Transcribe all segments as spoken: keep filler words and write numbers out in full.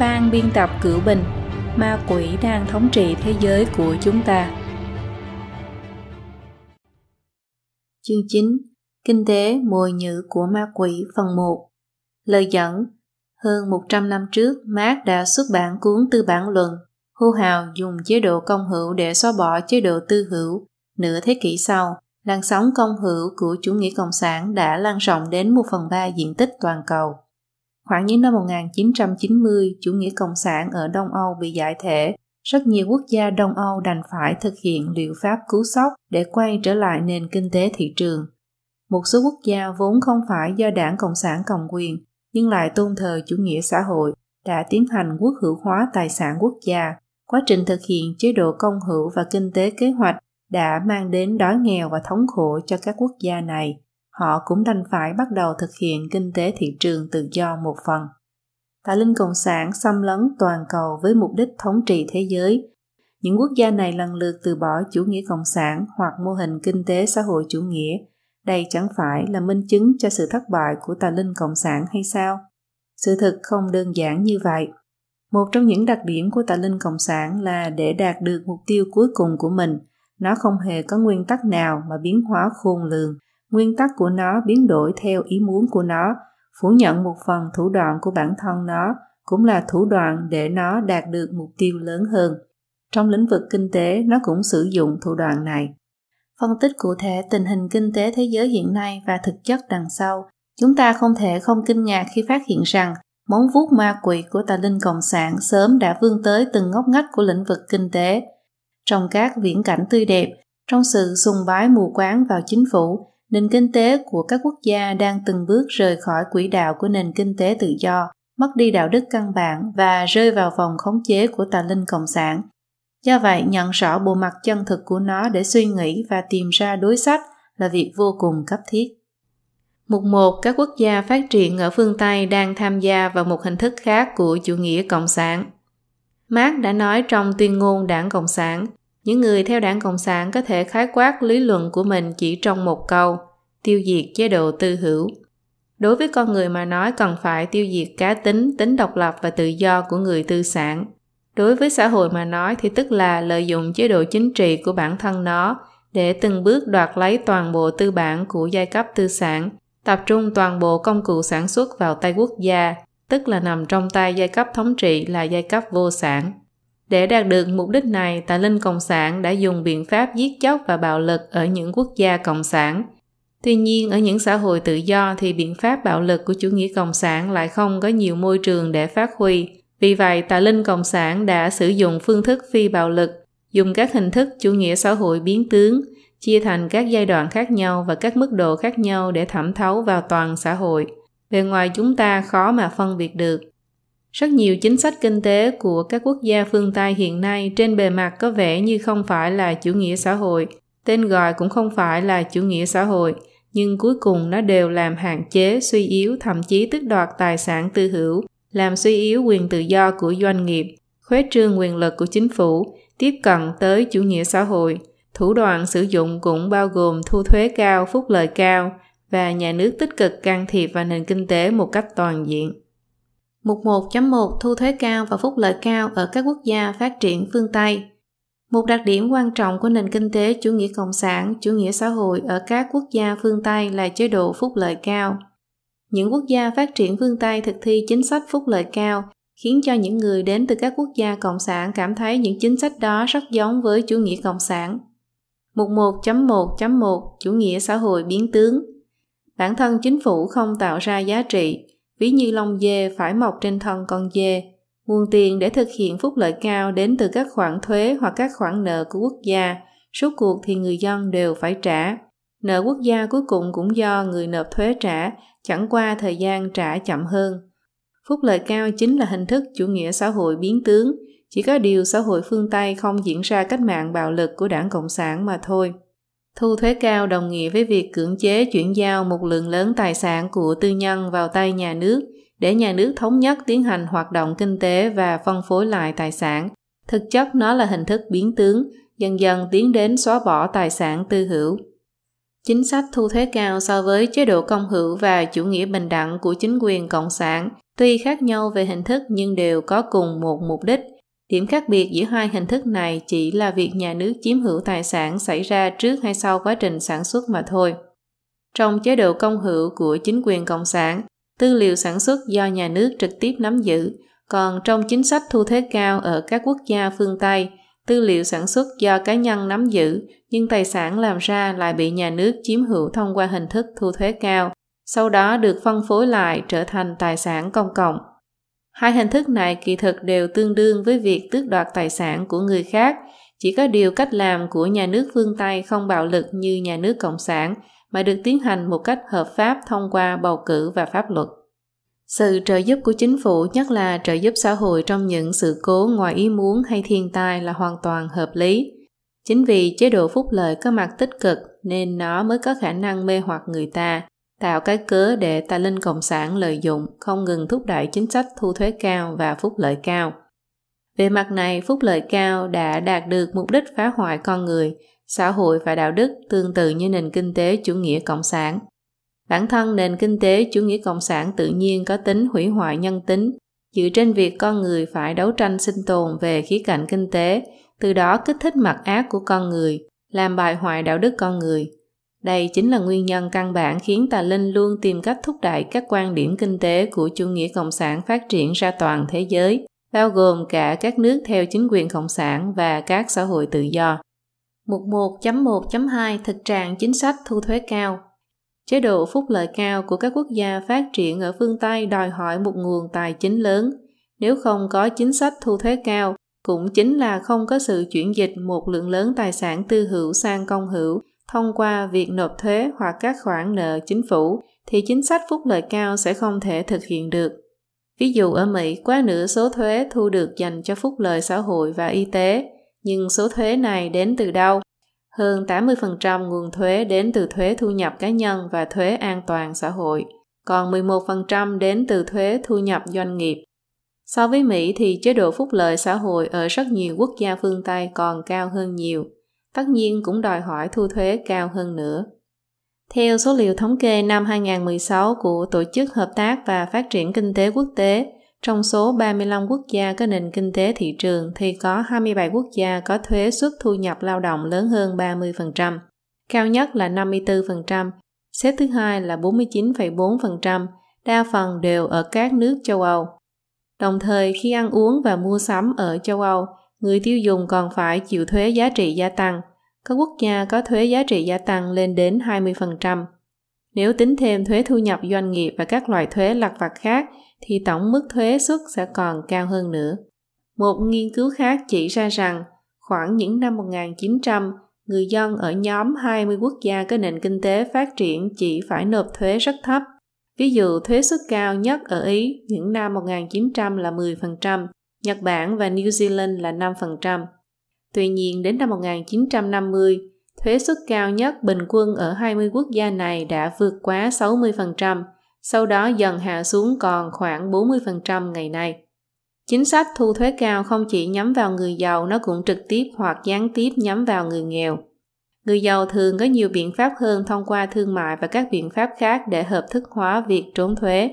ban biên tập cửu bình, ma quỷ đang thống trị thế giới của chúng ta. Chương chín. Kinh tế mồi nhử của ma quỷ phần một. Lời dẫn. Hơn một trăm năm trước, Marx đã xuất bản cuốn tư bản luận, hô hào dùng chế độ công hữu để xóa bỏ chế độ tư hữu. Nửa thế kỷ sau, làn sóng công hữu của chủ nghĩa cộng sản đã lan rộng đến một phần ba diện tích toàn cầu. Khoảng những năm một nghìn chín trăm chín mươi, chủ nghĩa cộng sản ở Đông Âu bị giải thể. Rất nhiều quốc gia Đông Âu đành phải thực hiện liệu pháp cứu sốc để quay trở lại nền kinh tế thị trường. Một số quốc gia vốn không phải do đảng Cộng sản cầm quyền, nhưng lại tôn thờ chủ nghĩa xã hội, đã tiến hành quốc hữu hóa tài sản quốc gia. Quá trình thực hiện chế độ công hữu và kinh tế kế hoạch đã mang đến đói nghèo và thống khổ cho các quốc gia này. Họ cũng đành phải bắt đầu thực hiện kinh tế thị trường tự do một phần. Tà linh Cộng sản xâm lấn toàn cầu với mục đích thống trị thế giới. Những quốc gia này lần lượt từ bỏ chủ nghĩa Cộng sản hoặc mô hình kinh tế xã hội chủ nghĩa. Đây chẳng phải là minh chứng cho sự thất bại của tà linh Cộng sản hay sao? Sự thật không đơn giản như vậy. Một trong những đặc điểm của tà linh Cộng sản là để đạt được mục tiêu cuối cùng của mình, nó không hề có nguyên tắc nào mà biến hóa khôn lường. Nguyên tắc của nó biến đổi theo ý muốn của nó, phủ nhận một phần thủ đoạn của bản thân nó cũng là thủ đoạn để nó đạt được mục tiêu lớn hơn. Trong lĩnh vực kinh tế, nó cũng sử dụng thủ đoạn này. Phân tích cụ thể tình hình kinh tế thế giới hiện nay và thực chất đằng sau, chúng ta không thể không kinh ngạc khi phát hiện rằng móng vuốt ma quỷ của tà linh Cộng sản sớm đã vươn tới từng ngóc ngách của lĩnh vực kinh tế. Trong các viễn cảnh tươi đẹp, trong sự sùng bái mù quáng vào chính phủ, nền kinh tế của các quốc gia đang từng bước rời khỏi quỹ đạo của nền kinh tế tự do, mất đi đạo đức căn bản và rơi vào vòng khống chế của tà linh Cộng sản. Do vậy, nhận rõ bộ mặt chân thực của nó để suy nghĩ và tìm ra đối sách là việc vô cùng cấp thiết. Mục một, các quốc gia phát triển ở phương Tây đang tham gia vào một hình thức khác của chủ nghĩa Cộng sản. Marx đã nói trong tuyên ngôn đảng Cộng sản, những người theo đảng Cộng sản có thể khái quát lý luận của mình chỉ trong một câu: tiêu diệt chế độ tư hữu. Đối với con người mà nói, cần phải tiêu diệt cá tính, tính độc lập và tự do của người tư sản. Đối với xã hội mà nói thì tức là lợi dụng chế độ chính trị của bản thân nó để từng bước đoạt lấy toàn bộ tư bản của giai cấp tư sản, tập trung toàn bộ công cụ sản xuất vào tay quốc gia, tức là nằm trong tay giai cấp thống trị là giai cấp vô sản. Để đạt được mục đích này, tà linh Cộng sản đã dùng biện pháp giết chóc và bạo lực ở những quốc gia Cộng sản. Tuy nhiên, ở những xã hội tự do thì biện pháp bạo lực của chủ nghĩa Cộng sản lại không có nhiều môi trường để phát huy. Vì vậy, tà linh Cộng sản đã sử dụng phương thức phi bạo lực, dùng các hình thức chủ nghĩa xã hội biến tướng, chia thành các giai đoạn khác nhau và các mức độ khác nhau để thẩm thấu vào toàn xã hội. Bề ngoài chúng ta khó mà phân biệt được. Rất nhiều chính sách kinh tế của các quốc gia phương Tây hiện nay trên bề mặt có vẻ như không phải là chủ nghĩa xã hội, tên gọi cũng không phải là chủ nghĩa xã hội, nhưng cuối cùng nó đều làm hạn chế, suy yếu, thậm chí tước đoạt tài sản tư hữu, làm suy yếu quyền tự do của doanh nghiệp, khuếch trương quyền lực của chính phủ, tiếp cận tới chủ nghĩa xã hội. Thủ đoạn sử dụng cũng bao gồm thu thuế cao, phúc lợi cao và nhà nước tích cực can thiệp vào nền kinh tế một cách toàn diện. Mục một chấm một. Thu thuế cao và phúc lợi cao ở các quốc gia phát triển phương Tây. Một đặc điểm quan trọng của nền kinh tế chủ nghĩa cộng sản, chủ nghĩa xã hội ở các quốc gia phương Tây là chế độ phúc lợi cao. Những quốc gia phát triển phương Tây thực thi chính sách phúc lợi cao, khiến cho những người đến từ các quốc gia cộng sản cảm thấy những chính sách đó rất giống với chủ nghĩa cộng sản. Mục một chấm một chấm một. Chủ nghĩa xã hội biến tướng. Bản thân chính phủ không tạo ra giá trị, ví như lông dê phải mọc trên thân con dê. Nguồn tiền để thực hiện phúc lợi cao đến từ các khoản thuế hoặc các khoản nợ của quốc gia, rốt cuộc thì người dân đều phải trả. Nợ quốc gia cuối cùng cũng do người nộp thuế trả, chẳng qua thời gian trả chậm hơn. Phúc lợi cao chính là hình thức chủ nghĩa xã hội biến tướng, chỉ có điều xã hội phương Tây không diễn ra cách mạng bạo lực của đảng Cộng sản mà thôi. Thu thuế cao đồng nghĩa với việc cưỡng chế chuyển giao một lượng lớn tài sản của tư nhân vào tay nhà nước, để nhà nước thống nhất tiến hành hoạt động kinh tế và phân phối lại tài sản. Thực chất nó là hình thức biến tướng, dần dần tiến đến xóa bỏ tài sản tư hữu. Chính sách thu thuế cao so với chế độ công hữu và chủ nghĩa bình đẳng của chính quyền Cộng sản tuy khác nhau về hình thức nhưng đều có cùng một mục đích. Điểm khác biệt giữa hai hình thức này chỉ là việc nhà nước chiếm hữu tài sản xảy ra trước hay sau quá trình sản xuất mà thôi. Trong chế độ công hữu của chính quyền cộng sản, tư liệu sản xuất do nhà nước trực tiếp nắm giữ, còn trong chính sách thu thuế cao ở các quốc gia phương Tây, tư liệu sản xuất do cá nhân nắm giữ, nhưng tài sản làm ra lại bị nhà nước chiếm hữu thông qua hình thức thu thuế cao, sau đó được phân phối lại trở thành tài sản công cộng. Hai hình thức này kỳ thực đều tương đương với việc tước đoạt tài sản của người khác, chỉ có điều cách làm của nhà nước phương Tây không bạo lực như nhà nước cộng sản, mà được tiến hành một cách hợp pháp thông qua bầu cử và pháp luật. Sự trợ giúp của chính phủ, nhất là trợ giúp xã hội trong những sự cố ngoài ý muốn hay thiên tai, là hoàn toàn hợp lý. Chính vì chế độ phúc lợi có mặt tích cực nên nó mới có khả năng mê hoặc người ta, tạo cái cớ để tà linh cộng sản lợi dụng, không ngừng thúc đẩy chính sách thu thuế cao và phúc lợi cao. Về mặt này, phúc lợi cao đã đạt được mục đích phá hoại con người, xã hội và đạo đức, tương tự như nền kinh tế chủ nghĩa cộng sản. Bản thân nền kinh tế chủ nghĩa cộng sản tự nhiên có tính hủy hoại nhân tính, dựa trên việc con người phải đấu tranh sinh tồn về khía cạnh kinh tế, từ đó kích thích mặt ác của con người, làm bại hoại đạo đức con người. Đây chính là nguyên nhân căn bản khiến tà linh luôn tìm cách thúc đẩy các quan điểm kinh tế của chủ nghĩa cộng sản phát triển ra toàn thế giới, bao gồm cả các nước theo chính quyền cộng sản và các xã hội tự do. Mục một chấm một chấm hai Thực trạng chính sách thu thuế cao. Chế độ phúc lợi cao của các quốc gia phát triển ở phương Tây đòi hỏi một nguồn tài chính lớn. Nếu không có chính sách thu thuế cao, cũng chính là không có sự chuyển dịch một lượng lớn tài sản tư hữu sang công hữu thông qua việc nộp thuế hoặc các khoản nợ chính phủ, thì chính sách phúc lợi cao sẽ không thể thực hiện được. Ví dụ ở Mỹ, quá nửa số thuế thu được dành cho phúc lợi xã hội và y tế, nhưng số thuế này đến từ đâu? Hơn tám mươi phần trăm nguồn thuế đến từ thuế thu nhập cá nhân và thuế an toàn xã hội, còn mười một phần trăm đến từ thuế thu nhập doanh nghiệp. So với Mỹ thì chế độ phúc lợi xã hội ở rất nhiều quốc gia phương Tây còn cao hơn nhiều, tất nhiên cũng đòi hỏi thu thuế cao hơn nữa. Theo số liệu thống kê năm hai nghìn không trăm mười sáu của Tổ chức Hợp tác và Phát triển Kinh tế Quốc tế, trong số ba mươi lăm quốc gia có nền kinh tế thị trường thì có hai mươi bảy quốc gia có thuế suất thu nhập lao động lớn hơn ba mươi phần trăm, cao nhất là năm mươi tư phần trăm, xếp thứ hai là bốn mươi chín phẩy bốn phần trăm, đa phần đều ở các nước châu Âu. Đồng thời, khi ăn uống và mua sắm ở châu Âu, người tiêu dùng còn phải chịu thuế giá trị gia tăng. Các quốc gia có thuế giá trị gia tăng lên đến hai mươi phần trăm. Nếu tính thêm thuế thu nhập doanh nghiệp và các loại thuế lặt vặt khác, thì tổng mức thuế suất sẽ còn cao hơn nữa. Một nghiên cứu khác chỉ ra rằng, khoảng những năm một nghìn chín trăm, người dân ở nhóm hai mươi quốc gia có nền kinh tế phát triển chỉ phải nộp thuế rất thấp. Ví dụ thuế suất cao nhất ở Ý những năm một nghìn chín trăm là mười phần trăm, Nhật Bản và New Zealand là năm phần trăm. Tuy nhiên, đến năm một nghìn chín trăm năm mươi, thuế suất cao nhất bình quân ở hai mươi quốc gia này đã vượt quá sáu mươi phần trăm, sau đó dần hạ xuống còn khoảng bốn mươi phần trăm ngày nay. Chính sách thu thuế cao không chỉ nhắm vào người giàu, nó cũng trực tiếp hoặc gián tiếp nhắm vào người nghèo. Người giàu thường có nhiều biện pháp hơn thông qua thương mại và các biện pháp khác để hợp thức hóa việc trốn thuế.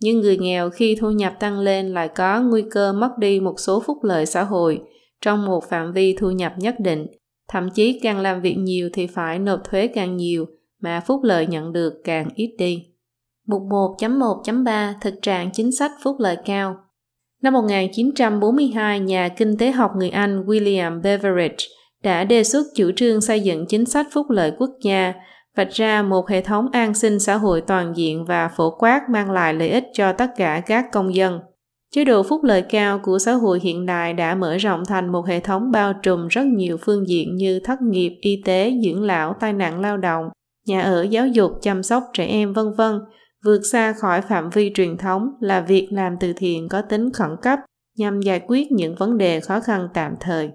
Nhưng người nghèo khi thu nhập tăng lên lại có nguy cơ mất đi một số phúc lợi xã hội trong một phạm vi thu nhập nhất định. Thậm chí càng làm việc nhiều thì phải nộp thuế càng nhiều, mà phúc lợi nhận được càng ít đi. Mục một chấm một chấm ba Thực trạng chính sách phúc lợi cao. Năm một nghìn chín trăm bốn mươi hai, nhà kinh tế học người Anh William Beveridge đã đề xuất chủ trương xây dựng chính sách phúc lợi quốc gia, vạch ra một hệ thống an sinh xã hội toàn diện và phổ quát mang lại lợi ích cho tất cả các công dân. Chế độ phúc lợi cao của xã hội hiện đại đã mở rộng thành một hệ thống bao trùm rất nhiều phương diện như thất nghiệp, y tế, dưỡng lão, tai nạn lao động, nhà ở, giáo dục, chăm sóc trẻ em, vân vân, vượt xa khỏi phạm vi truyền thống là việc làm từ thiện có tính khẩn cấp nhằm giải quyết những vấn đề khó khăn tạm thời.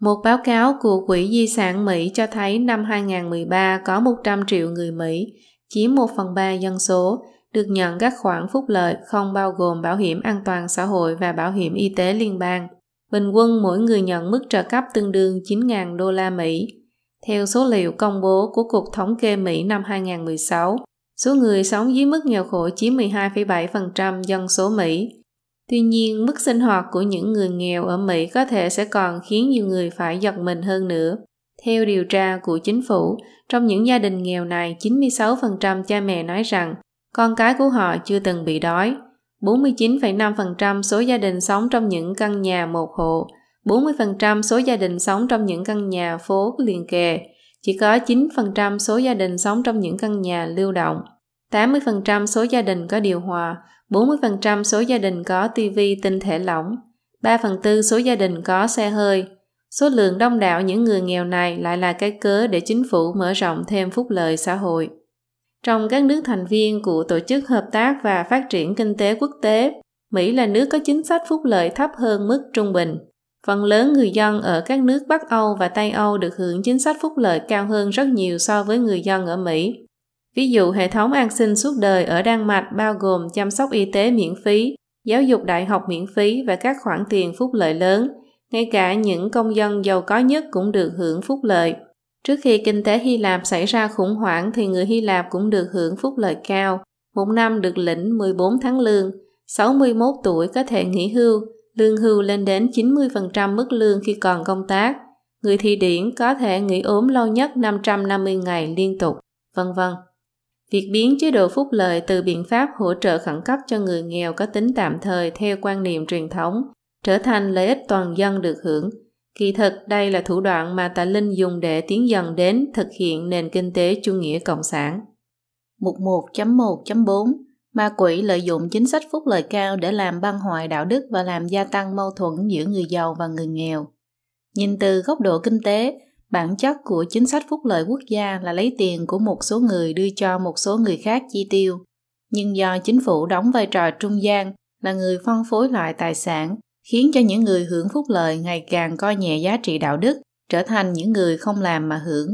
Một báo cáo của Quỹ Di sản Mỹ cho thấy năm hai nghìn không trăm mười ba có một trăm triệu người Mỹ, chiếm một phần ba dân số, được nhận các khoản phúc lợi không bao gồm bảo hiểm an toàn xã hội và bảo hiểm y tế liên bang. Bình quân mỗi người nhận mức trợ cấp tương đương chín nghìn đô la Mỹ. Theo số liệu công bố của Cục Thống kê Mỹ năm hai nghìn không trăm mười sáu, Số người sống dưới mức nghèo khổ chiếm mười hai phẩy bảy phần trăm dân số Mỹ. Tuy nhiên, mức sinh hoạt của những người nghèo ở Mỹ có thể sẽ còn khiến nhiều người phải giật mình hơn nữa. Theo điều tra của chính phủ, trong những gia đình nghèo này, chín mươi sáu phần trăm cha mẹ nói rằng con cái của họ chưa từng bị đói. bốn mươi chín phẩy năm phần trăm số gia đình sống trong những căn nhà một hộ, bốn mươi phần trăm số gia đình sống trong những căn nhà phố liền kề, chỉ có chín phần trăm số gia đình sống trong những căn nhà lưu động, tám mươi phần trăm số gia đình có điều hòa, bốn mươi phần trăm số gia đình có tivi tinh thể lỏng, ba phần tư số gia đình có xe hơi. Số lượng đông đảo những người nghèo này lại là cái cớ để chính phủ mở rộng thêm phúc lợi xã hội. Trong các nước thành viên của Tổ chức Hợp tác và Phát triển Kinh tế Quốc tế, Mỹ là nước có chính sách phúc lợi thấp hơn mức trung bình. Phần lớn người dân ở các nước Bắc Âu và Tây Âu được hưởng chính sách phúc lợi cao hơn rất nhiều so với người dân ở Mỹ. Ví dụ, hệ thống an sinh suốt đời ở Đan Mạch bao gồm chăm sóc y tế miễn phí, giáo dục đại học miễn phí và các khoản tiền phúc lợi lớn. Ngay cả những công dân giàu có nhất cũng được hưởng phúc lợi. Trước khi kinh tế Hy Lạp xảy ra khủng hoảng thì người Hy Lạp cũng được hưởng phúc lợi cao. Một năm được lĩnh mười bốn tháng lương, sáu mươi mốt tuổi có thể nghỉ hưu, lương hưu lên đến chín mươi phần trăm mức lương khi còn công tác. Người Thụy Điển có thể nghỉ ốm lâu nhất năm trăm năm mươi ngày liên tục, vân vân. Việc biến chế độ phúc lợi từ biện pháp hỗ trợ khẩn cấp cho người nghèo có tính tạm thời theo quan niệm truyền thống trở thành lợi ích toàn dân được hưởng. Kỳ thực, đây là thủ đoạn mà Tà Linh dùng để tiến dần đến thực hiện nền kinh tế chủ nghĩa cộng sản. Mục một chấm một chấm bốn Ma quỷ lợi dụng chính sách phúc lợi cao để làm băng hoại đạo đức và làm gia tăng mâu thuẫn giữa người giàu và người nghèo. Nhìn từ góc độ kinh tế, bản chất của chính sách phúc lợi quốc gia là lấy tiền của một số người đưa cho một số người khác chi tiêu. Nhưng do chính phủ đóng vai trò trung gian, là người phân phối lại tài sản, khiến cho những người hưởng phúc lợi ngày càng coi nhẹ giá trị đạo đức, trở thành những người không làm mà hưởng.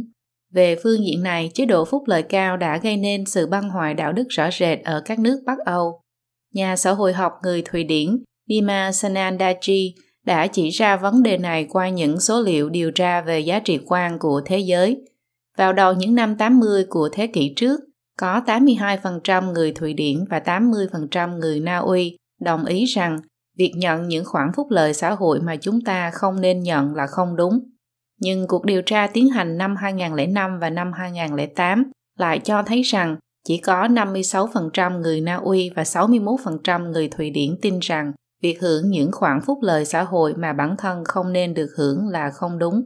Về phương diện này, chế độ phúc lợi cao đã gây nên sự băng hoại đạo đức rõ rệt ở các nước Bắc Âu. Nhà xã hội học người Thụy Điển Bhima Sanandaji đã chỉ ra vấn đề này qua những số liệu điều tra về giá trị quan của thế giới. Vào đầu những năm tám mươi của thế kỷ trước, có tám mươi hai phần trăm người Thụy Điển và tám mươi phần trăm người Na Uy đồng ý rằng việc nhận những khoản phúc lợi xã hội mà chúng ta không nên nhận là không đúng. Nhưng cuộc điều tra tiến hành năm hai nghìn không trăm lẻ năm và năm hai nghìn không trăm lẻ tám lại cho thấy rằng chỉ có năm mươi sáu phần trăm người Na Uy và sáu mươi mốt phần trăm người Thụy Điển tin rằng việc hưởng những khoản phúc lợi xã hội mà bản thân không nên được hưởng là không đúng.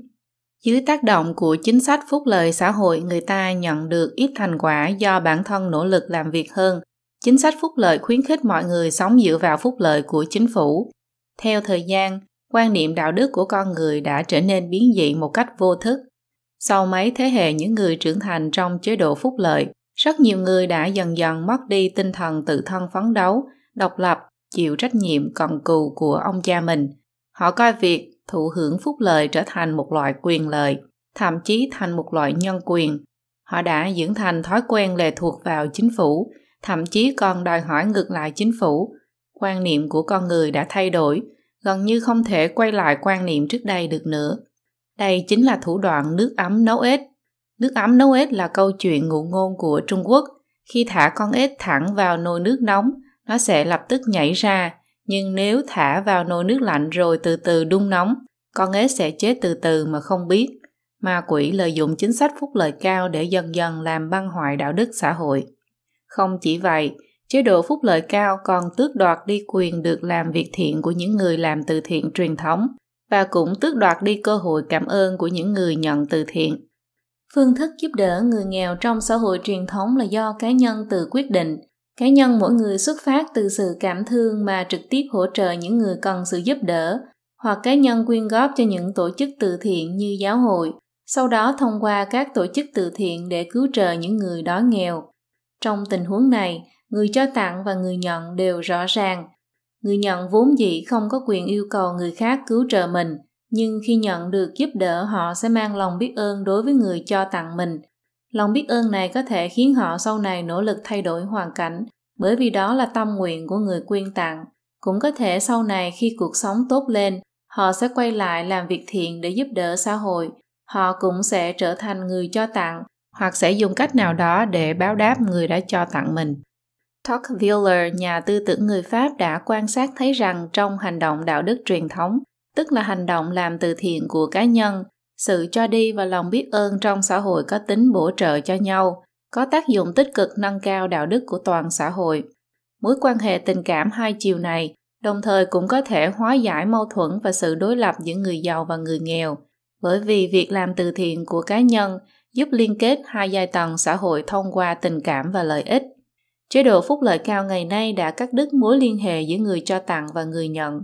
Dưới tác động của chính sách phúc lợi xã hội, người ta nhận được ít thành quả do bản thân nỗ lực làm việc hơn. Chính sách phúc lợi khuyến khích mọi người sống dựa vào phúc lợi của chính phủ. Theo thời gian, quan niệm đạo đức của con người đã trở nên biến dị một cách vô thức. Sau mấy thế hệ những người trưởng thành trong chế độ phúc lợi, rất nhiều người đã dần dần mất đi tinh thần tự thân phấn đấu, độc lập, chịu trách nhiệm cần cù của ông cha mình. Họ coi việc thụ hưởng phúc lợi trở thành một loại quyền lợi, thậm chí thành một loại nhân quyền. Họ đã dưỡng thành thói quen lệ thuộc vào chính phủ, thậm chí còn đòi hỏi ngược lại chính phủ. Quan niệm của con người đã thay đổi, gần như không thể quay lại quan niệm trước đây được nữa. Đây chính là thủ đoạn nước ấm nấu ếch. Nước ấm nấu ếch là câu chuyện ngụ ngôn của Trung Quốc. Khi thả con ếch thẳng vào nồi nước nóng, nó sẽ lập tức nhảy ra, nhưng nếu thả vào nồi nước lạnh rồi từ từ đun nóng, con ếch sẽ chết từ từ mà không biết. Ma quỷ lợi dụng chính sách phúc lợi cao để dần dần làm băng hoại đạo đức xã hội. Không chỉ vậy, chế độ phúc lợi cao còn tước đoạt đi quyền được làm việc thiện của những người làm từ thiện truyền thống và cũng tước đoạt đi cơ hội cảm ơn của những người nhận từ thiện. Phương thức giúp đỡ người nghèo trong xã hội truyền thống là do cá nhân tự quyết định. Cá nhân mỗi người xuất phát từ sự cảm thương mà trực tiếp hỗ trợ những người cần sự giúp đỡ, hoặc cá nhân quyên góp cho những tổ chức từ thiện như giáo hội, sau đó thông qua các tổ chức từ thiện để cứu trợ những người đói nghèo. Trong tình huống này, người cho tặng và người nhận đều rõ ràng. Người nhận vốn dĩ không có quyền yêu cầu người khác cứu trợ mình, nhưng khi nhận được giúp đỡ họ sẽ mang lòng biết ơn đối với người cho tặng mình. Lòng biết ơn này có thể khiến họ sau này nỗ lực thay đổi hoàn cảnh, bởi vì đó là tâm nguyện của người quyên tặng. Cũng có thể sau này khi cuộc sống tốt lên, họ sẽ quay lại làm việc thiện để giúp đỡ xã hội. Họ cũng sẽ trở thành người cho tặng, hoặc sẽ dùng cách nào đó để báo đáp người đã cho tặng mình. Tocqueville, nhà tư tưởng người Pháp, đã quan sát thấy rằng trong hành động đạo đức truyền thống, tức là hành động làm từ thiện của cá nhân, sự cho đi và lòng biết ơn trong xã hội có tính bổ trợ cho nhau, có tác dụng tích cực nâng cao đạo đức của toàn xã hội. Mối quan hệ tình cảm hai chiều này đồng thời cũng có thể hóa giải mâu thuẫn và sự đối lập giữa người giàu và người nghèo, bởi vì việc làm từ thiện của cá nhân giúp liên kết hai giai tầng xã hội thông qua tình cảm và lợi ích. Chế độ phúc lợi cao ngày nay đã cắt đứt mối liên hệ giữa người cho tặng và người nhận.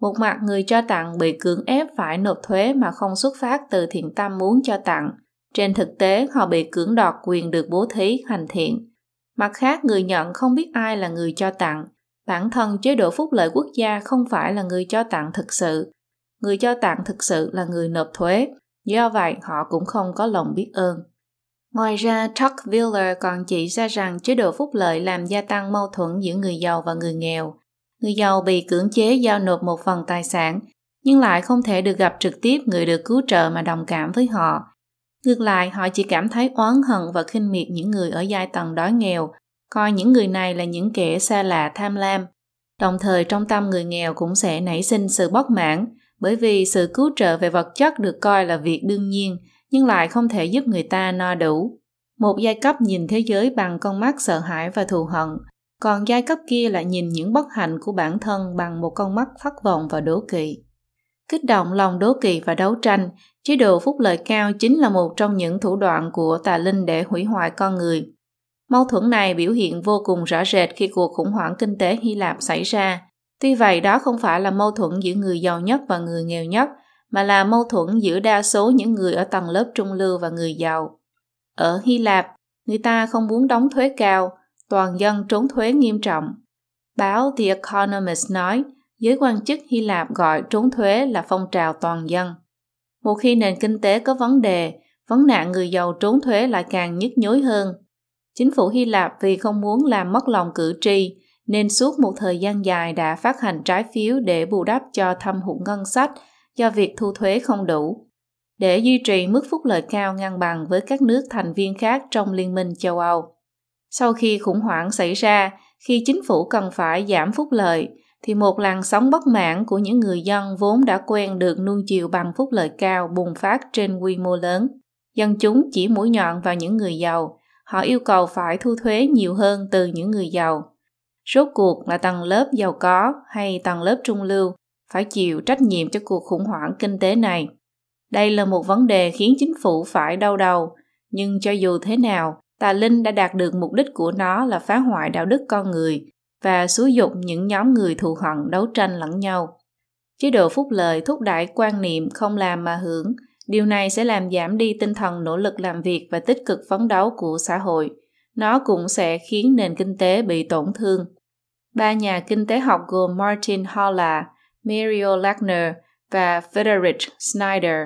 Một mặt, người cho tặng bị cưỡng ép phải nộp thuế mà không xuất phát từ thiện tâm muốn cho tặng. Trên thực tế, họ bị cưỡng đoạt quyền được bố thí, hành thiện. Mặt khác, người nhận không biết ai là người cho tặng. Bản thân chế độ phúc lợi quốc gia không phải là người cho tặng thực sự. Người cho tặng thực sự là người nộp thuế. Do vậy, họ cũng không có lòng biết ơn. Ngoài ra, Tocqueville còn chỉ ra rằng chế độ phúc lợi làm gia tăng mâu thuẫn giữa người giàu và người nghèo. Người giàu bị cưỡng chế giao nộp một phần tài sản, nhưng lại không thể được gặp trực tiếp người được cứu trợ mà đồng cảm với họ. Ngược lại, họ chỉ cảm thấy oán hận và khinh miệt những người ở giai tầng đói nghèo, coi những người này là những kẻ xa lạ tham lam. Đồng thời, trong tâm người nghèo cũng sẽ nảy sinh sự bất mãn, bởi vì sự cứu trợ về vật chất được coi là việc đương nhiên, nhưng lại không thể giúp người ta no đủ. Một giai cấp nhìn thế giới bằng con mắt sợ hãi và thù hận, còn giai cấp kia lại nhìn những bất hạnh của bản thân bằng một con mắt thất vọng và đố kỵ. Kích động lòng đố kỵ và đấu tranh, chế độ phúc lợi cao chính là một trong những thủ đoạn của tà linh để hủy hoại con người. Mâu thuẫn này biểu hiện vô cùng rõ rệt khi cuộc khủng hoảng kinh tế Hy Lạp xảy ra. Tuy vậy, đó không phải là mâu thuẫn giữa người giàu nhất và người nghèo nhất, mà là mâu thuẫn giữa đa số những người ở tầng lớp trung lưu và người giàu. Ở Hy Lạp, người ta không muốn đóng thuế cao, toàn dân trốn thuế nghiêm trọng. Báo The Economist nói, giới quan chức Hy Lạp gọi trốn thuế là phong trào toàn dân. Một khi nền kinh tế có vấn đề, vấn nạn người giàu trốn thuế lại càng nhức nhối hơn. Chính phủ Hy Lạp vì không muốn làm mất lòng cử tri, nên suốt một thời gian dài đã phát hành trái phiếu để bù đắp cho thâm hụt ngân sách do việc thu thuế không đủ, để duy trì mức phúc lợi cao ngang bằng với các nước thành viên khác trong Liên minh châu Âu. Sau khi khủng hoảng xảy ra, khi chính phủ cần phải giảm phúc lợi, thì một làn sóng bất mãn của những người dân vốn đã quen được nuông chiều bằng phúc lợi cao bùng phát trên quy mô lớn. Dân chúng chỉ mũi nhọn vào những người giàu, họ yêu cầu phải thu thuế nhiều hơn từ những người giàu. Rốt cuộc là tầng lớp giàu có hay tầng lớp trung lưu phải chịu trách nhiệm cho cuộc khủng hoảng kinh tế này. Đây là một vấn đề khiến chính phủ phải đau đầu, nhưng cho dù thế nào, tà linh đã đạt được mục đích của nó là phá hoại đạo đức con người và xúi dục những nhóm người thù hận đấu tranh lẫn nhau. Chế độ phúc lợi thúc đẩy quan niệm không làm mà hưởng, điều này sẽ làm giảm đi tinh thần nỗ lực làm việc và tích cực phấn đấu của xã hội. Nó cũng sẽ khiến nền kinh tế bị tổn thương. Ba nhà kinh tế học gồm Martin Halla, Mario Lagner và Friedrich Schneider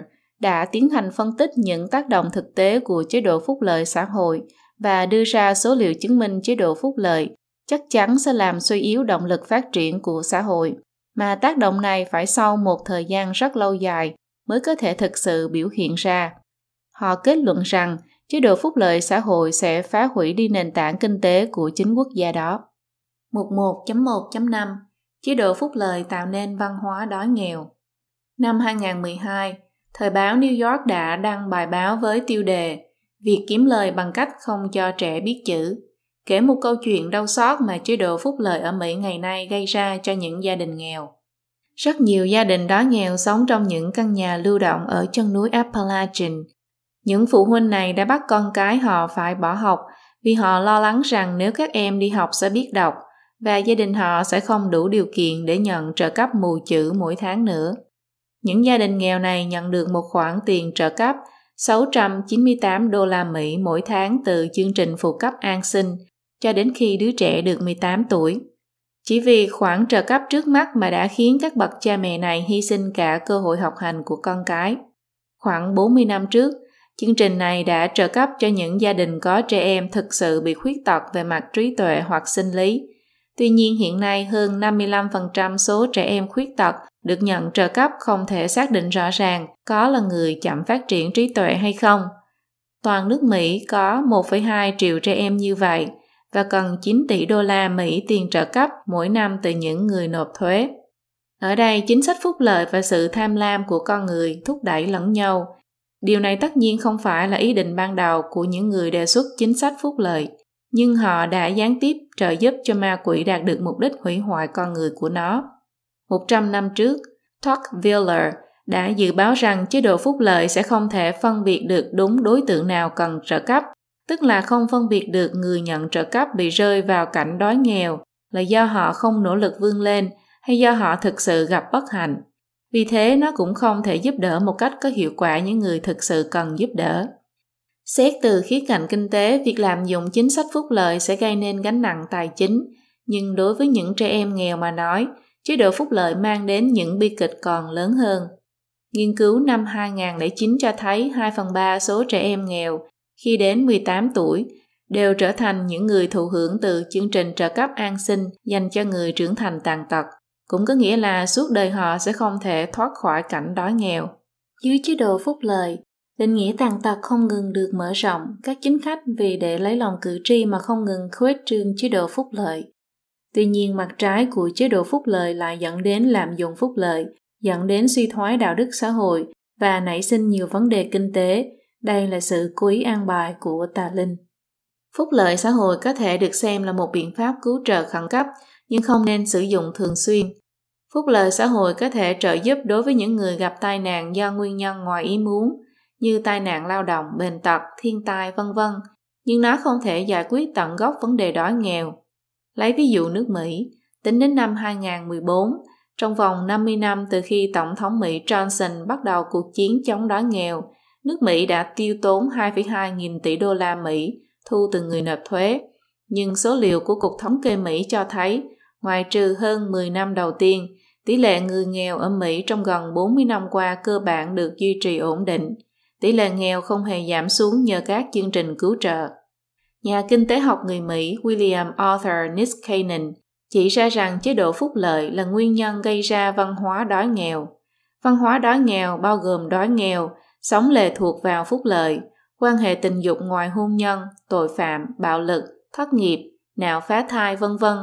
đã tiến hành phân tích những tác động thực tế của chế độ phúc lợi xã hội và đưa ra số liệu chứng minh chế độ phúc lợi chắc chắn sẽ làm suy yếu động lực phát triển của xã hội, mà tác động này phải sau một thời gian rất lâu dài mới có thể thực sự biểu hiện ra. Họ kết luận rằng chế độ phúc lợi xã hội sẽ phá hủy đi nền tảng kinh tế của chính quốc gia đó. Mục một chấm một chấm năm Chế độ phúc lợi tạo nên văn hóa đói nghèo. Năm hai nghìn không trăm mười hai, thời báo New York đã đăng bài báo với tiêu đề "Việc kiếm lời bằng cách không cho trẻ biết chữ", kể một câu chuyện đau xót mà chế độ phúc lợi ở Mỹ ngày nay gây ra cho những gia đình nghèo. Rất nhiều gia đình đói nghèo sống trong những căn nhà lưu động ở chân núi Appalachian. Những phụ huynh này đã bắt con cái họ phải bỏ học vì họ lo lắng rằng nếu các em đi học sẽ biết đọc, và gia đình họ sẽ không đủ điều kiện để nhận trợ cấp mù chữ mỗi tháng nữa. Những gia đình nghèo này nhận được một khoản tiền trợ cấp sáu trăm chín mươi tám đô la Mỹ mỗi tháng từ chương trình phụ cấp an sinh cho đến khi đứa trẻ được mười tám tuổi. Chỉ vì khoản trợ cấp trước mắt mà đã khiến các bậc cha mẹ này hy sinh cả cơ hội học hành của con cái. Khoảng bốn mươi năm trước, chương trình này đã trợ cấp cho những gia đình có trẻ em thực sự bị khuyết tật về mặt trí tuệ hoặc sinh lý. Tuy nhiên hiện nay hơn năm mươi lăm phần trăm số trẻ em khuyết tật được nhận trợ cấp không thể xác định rõ ràng có là người chậm phát triển trí tuệ hay không. Toàn nước Mỹ có một phẩy hai triệu trẻ em như vậy và cần chín tỷ đô la Mỹ tiền trợ cấp mỗi năm từ những người nộp thuế. Ở đây, chính sách phúc lợi và sự tham lam của con người thúc đẩy lẫn nhau. Điều này tất nhiên không phải là ý định ban đầu của những người đề xuất chính sách phúc lợi, nhưng họ đã gián tiếp trợ giúp cho ma quỷ đạt được mục đích hủy hoại con người của nó. một trăm năm trước, Tocqueville đã dự báo rằng chế độ phúc lợi sẽ không thể phân biệt được đúng đối tượng nào cần trợ cấp, tức là không phân biệt được người nhận trợ cấp bị rơi vào cảnh đói nghèo là do họ không nỗ lực vươn lên hay do họ thực sự gặp bất hạnh. Vì thế, nó cũng không thể giúp đỡ một cách có hiệu quả những người thực sự cần giúp đỡ. Xét từ khía cạnh kinh tế, việc lạm dụng chính sách phúc lợi sẽ gây nên gánh nặng tài chính, nhưng đối với những trẻ em nghèo mà nói, chế độ phúc lợi mang đến những bi kịch còn lớn hơn. Nghiên cứu năm hai nghìn không trăm lẻ chín cho thấy hai phần ba số trẻ em nghèo khi đến mười tám tuổi đều trở thành những người thụ hưởng từ chương trình trợ cấp an sinh dành cho người trưởng thành tàn tật, cũng có nghĩa là suốt đời họ sẽ không thể thoát khỏi cảnh đói nghèo. Dưới chế độ phúc lợi, định nghĩa tàn tật không ngừng được mở rộng, các chính khách vì để lấy lòng cử tri mà không ngừng khuếch trương chế độ phúc lợi. Tuy nhiên, mặt trái của chế độ phúc lợi lại dẫn đến lạm dụng phúc lợi, dẫn đến suy thoái đạo đức xã hội và nảy sinh nhiều vấn đề kinh tế. Đây là sự cố ý an bài của tà linh. Phúc lợi xã hội có thể được xem là một biện pháp cứu trợ khẩn cấp, nhưng không nên sử dụng thường xuyên. Phúc lợi xã hội có thể trợ giúp đối với những người gặp tai nạn do nguyên nhân ngoài ý muốn, như tai nạn lao động, bệnh tật, thiên tai, vân vân, nhưng nó không thể giải quyết tận gốc vấn đề đói nghèo. Lấy ví dụ nước Mỹ, tính đến năm hai nghìn không trăm mười bốn, trong vòng năm mươi năm từ khi Tổng thống Mỹ Johnson bắt đầu cuộc chiến chống đói nghèo, nước Mỹ đã tiêu tốn hai phẩy hai nghìn tỷ đô la Mỹ thu từ người nộp thuế. Nhưng số liệu của Cục Thống kê Mỹ cho thấy, ngoài trừ hơn mười năm đầu tiên, tỷ lệ người nghèo ở Mỹ trong gần bốn mươi năm qua cơ bản được duy trì ổn định. Tỷ lệ nghèo không hề giảm xuống nhờ các chương trình cứu trợ. Nhà kinh tế học người Mỹ William Arthur Niskanen chỉ ra rằng chế độ phúc lợi là nguyên nhân gây ra văn hóa đói nghèo. Văn hóa đói nghèo bao gồm đói nghèo, sống lệ thuộc vào phúc lợi, quan hệ tình dục ngoài hôn nhân, tội phạm, bạo lực, thất nghiệp, nạo phá thai, vân vân.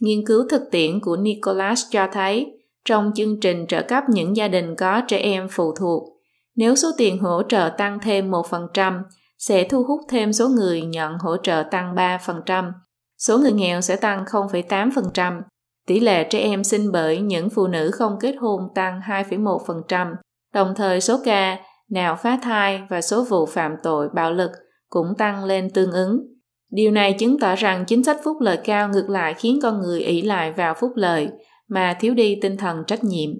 Nghiên cứu thực tiễn của Nicholas cho thấy, trong chương trình trợ cấp những gia đình có trẻ em phụ thuộc, nếu số tiền hỗ trợ tăng thêm một phần trăm, sẽ thu hút thêm số người nhận hỗ trợ tăng ba phần trăm, số người nghèo sẽ tăng không phẩy tám phần trăm, tỷ lệ trẻ em sinh bởi những phụ nữ không kết hôn tăng hai phẩy một phần trăm, đồng thời số ca nạo phá thai và số vụ phạm tội bạo lực cũng tăng lên tương ứng. Điều này chứng tỏ rằng chính sách phúc lợi cao ngược lại khiến con người ỷ lại vào phúc lợi mà thiếu đi tinh thần trách nhiệm.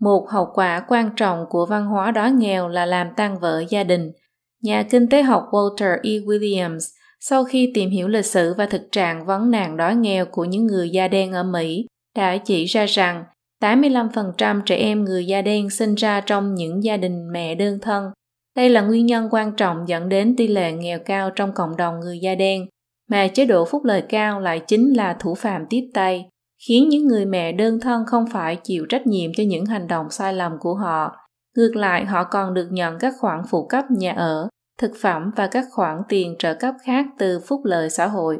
Một hậu quả quan trọng của văn hóa đói nghèo là làm tan vỡ gia đình. Nhà kinh tế học Walter E. Williams, sau khi tìm hiểu lịch sử và thực trạng vấn nạn đói nghèo của những người da đen ở Mỹ, đã chỉ ra rằng tám mươi lăm phần trăm trẻ em người da đen sinh ra trong những gia đình mẹ đơn thân. Đây là nguyên nhân quan trọng dẫn đến tỷ lệ nghèo cao trong cộng đồng người da đen, mà chế độ phúc lợi cao lại chính là thủ phạm tiếp tay, khiến những người mẹ đơn thân không phải chịu trách nhiệm cho những hành động sai lầm của họ. Ngược lại, họ còn được nhận các khoản phụ cấp nhà ở, thực phẩm và các khoản tiền trợ cấp khác từ phúc lợi xã hội.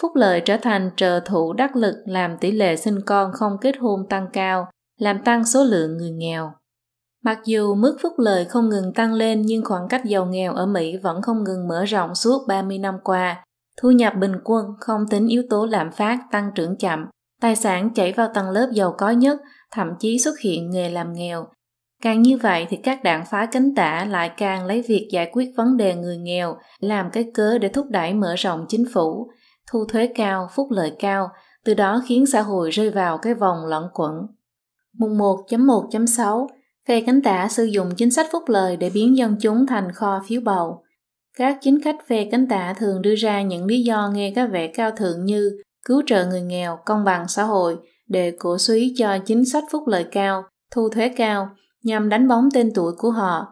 Phúc lợi trở thành trợ thủ đắc lực làm tỷ lệ sinh con không kết hôn tăng cao, làm tăng số lượng người nghèo. Mặc dù mức phúc lợi không ngừng tăng lên nhưng khoảng cách giàu nghèo ở Mỹ vẫn không ngừng mở rộng suốt ba mươi năm qua. Thu nhập bình quân không tính yếu tố lạm phát tăng trưởng chậm, tài sản chảy vào tầng lớp giàu có nhất, thậm chí xuất hiện nghề làm nghèo. Càng như vậy thì các đảng phái cánh tả lại càng lấy việc giải quyết vấn đề người nghèo làm cái cớ để thúc đẩy mở rộng chính phủ, thu thuế cao, phúc lợi cao, từ đó khiến xã hội rơi vào cái vòng luẩn quẩn. Mục một chấm một chấm sáu phe cánh tả sử dụng chính sách phúc lợi để biến dân chúng thành kho phiếu bầu. Các chính khách phe cánh tả thường đưa ra những lý do nghe có vẻ cao thượng như cứu trợ người nghèo, công bằng xã hội để cổ suý cho chính sách phúc lợi cao, thu thuế cao, nhằm đánh bóng tên tuổi của họ.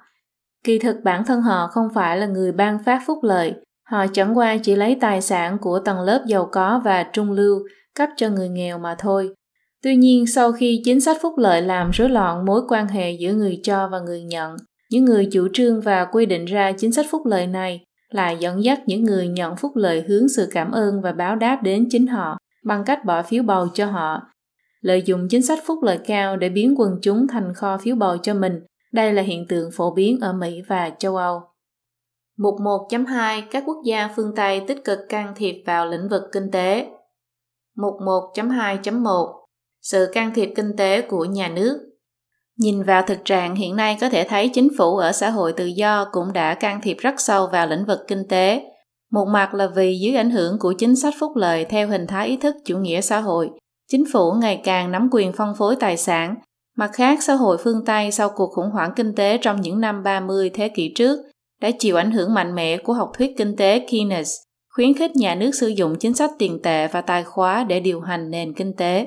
Kỳ thực bản thân họ không phải là người ban phát phúc lợi, họ chẳng qua chỉ lấy tài sản của tầng lớp giàu có và trung lưu cấp cho người nghèo mà thôi. Tuy nhiên, sau khi chính sách phúc lợi làm rối loạn mối quan hệ giữa người cho và người nhận, Những người chủ trương và quy định ra chính sách phúc lợi này là dẫn dắt những người nhận phúc lợi hướng sự cảm ơn và báo đáp đến chính họ bằng cách bỏ phiếu bầu cho họ. Lợi dụng chính sách phúc lợi cao để biến quần chúng thành kho phiếu bầu cho mình, đây là hiện tượng phổ biến ở Mỹ và châu Âu. Mục một chấm hai. Các quốc gia phương Tây tích cực can thiệp vào lĩnh vực kinh tế. Mục một chấm hai chấm một. Sự can thiệp kinh tế của nhà nước. Nhìn vào thực trạng hiện nay có thể thấy chính phủ ở xã hội tự do cũng đã can thiệp rất sâu vào lĩnh vực kinh tế. Một mặt là vì dưới ảnh hưởng của chính sách phúc lợi theo hình thái ý thức chủ nghĩa xã hội, chính phủ ngày càng nắm quyền phân phối tài sản. Mặt khác, xã hội phương Tây sau cuộc khủng hoảng kinh tế trong những năm ba mươi thế kỷ trước đã chịu ảnh hưởng mạnh mẽ của học thuyết kinh tế Keynes, khuyến khích nhà nước sử dụng chính sách tiền tệ và tài khóa để điều hành nền kinh tế.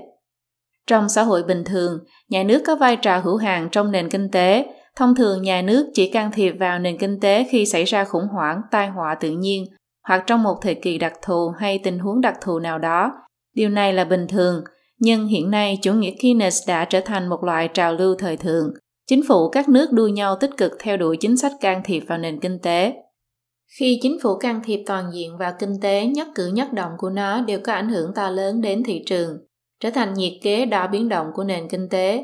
Trong xã hội bình thường, nhà nước có vai trò hữu hạn trong nền kinh tế. Thông thường, nhà nước chỉ can thiệp vào nền kinh tế khi xảy ra khủng hoảng, tai họa tự nhiên hoặc trong một thời kỳ đặc thù hay tình huống đặc thù nào đó. Điều này là bình thường, nhưng hiện nay chủ nghĩa Keynes đã trở thành một loại trào lưu thời thượng. Chính phủ các nước đua nhau tích cực theo đuổi chính sách can thiệp vào nền kinh tế. Khi chính phủ can thiệp toàn diện vào kinh tế, nhất cử nhất động của nó đều có ảnh hưởng to lớn đến thị trường, trở thành nhiệt kế đo biến động của nền kinh tế.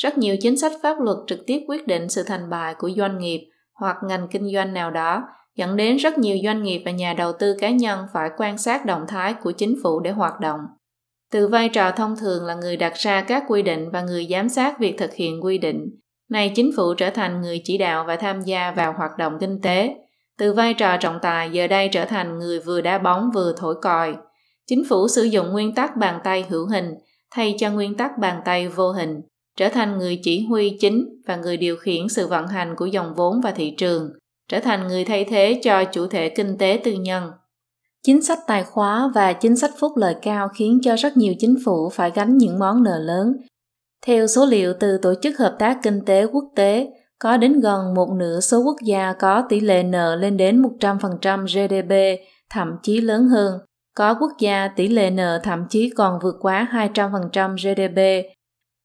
Rất nhiều chính sách pháp luật trực tiếp quyết định sự thành bại của doanh nghiệp hoặc ngành kinh doanh nào đó, dẫn đến rất nhiều doanh nghiệp và nhà đầu tư cá nhân phải quan sát động thái của chính phủ để hoạt động. Từ vai trò thông thường là người đặt ra các quy định và người giám sát việc thực hiện quy định, nay chính phủ trở thành người chỉ đạo và tham gia vào hoạt động kinh tế. Từ vai trò trọng tài giờ đây trở thành người vừa đá bóng vừa thổi còi. Chính phủ sử dụng nguyên tắc bàn tay hữu hình thay cho nguyên tắc bàn tay vô hình, trở thành người chỉ huy chính và người điều khiển sự vận hành của dòng vốn và thị trường, trở thành người thay thế cho chủ thể kinh tế tư nhân. Chính sách tài khóa và chính sách phúc lợi cao khiến cho rất nhiều chính phủ phải gánh những món nợ lớn. Theo số liệu từ Tổ chức Hợp tác Kinh tế Quốc tế, có đến gần một nửa số quốc gia có tỷ lệ nợ lên đến một trăm phần trăm giê đê pê, thậm chí lớn hơn. Có quốc gia tỷ lệ nợ thậm chí còn vượt quá hai trăm phần trăm giê đê pê.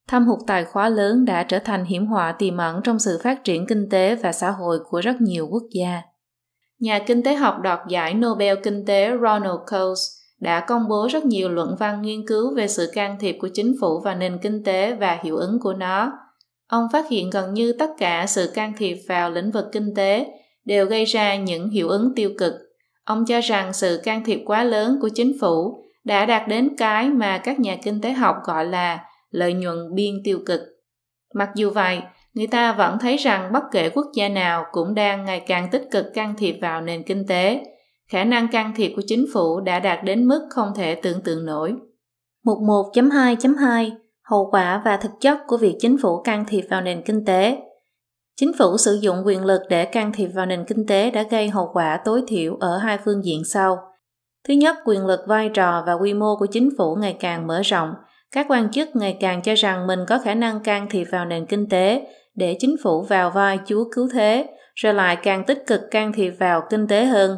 Thâm hụt tài khóa lớn đã trở thành hiểm họa tiềm ẩn trong sự phát triển kinh tế và xã hội của rất nhiều quốc gia. Nhà kinh tế học đoạt giải Nobel Kinh tế Ronald Coase đã công bố rất nhiều luận văn nghiên cứu về sự can thiệp của chính phủ vào nền kinh tế và hiệu ứng của nó. Ông phát hiện gần như tất cả sự can thiệp vào lĩnh vực kinh tế đều gây ra những hiệu ứng tiêu cực. Ông cho rằng sự can thiệp quá lớn của chính phủ đã đạt đến cái mà các nhà kinh tế học gọi là lợi nhuận biên tiêu cực. Mặc dù vậy, người ta vẫn thấy rằng bất kể quốc gia nào cũng đang ngày càng tích cực can thiệp vào nền kinh tế. Khả năng can thiệp của chính phủ đã đạt đến mức không thể tưởng tượng nổi. Mục một chấm hai chấm hai. Hậu quả và thực chất của việc chính phủ can thiệp vào nền kinh tế. Chính phủ sử dụng quyền lực để can thiệp vào nền kinh tế đã gây hậu quả tối thiểu ở hai phương diện sau. Thứ nhất, quyền lực, vai trò và quy mô của chính phủ ngày càng mở rộng. Các quan chức ngày càng cho rằng mình có khả năng can thiệp vào nền kinh tế để chính phủ vào vai chúa cứu thế, rồi lại càng tích cực can thiệp vào kinh tế hơn.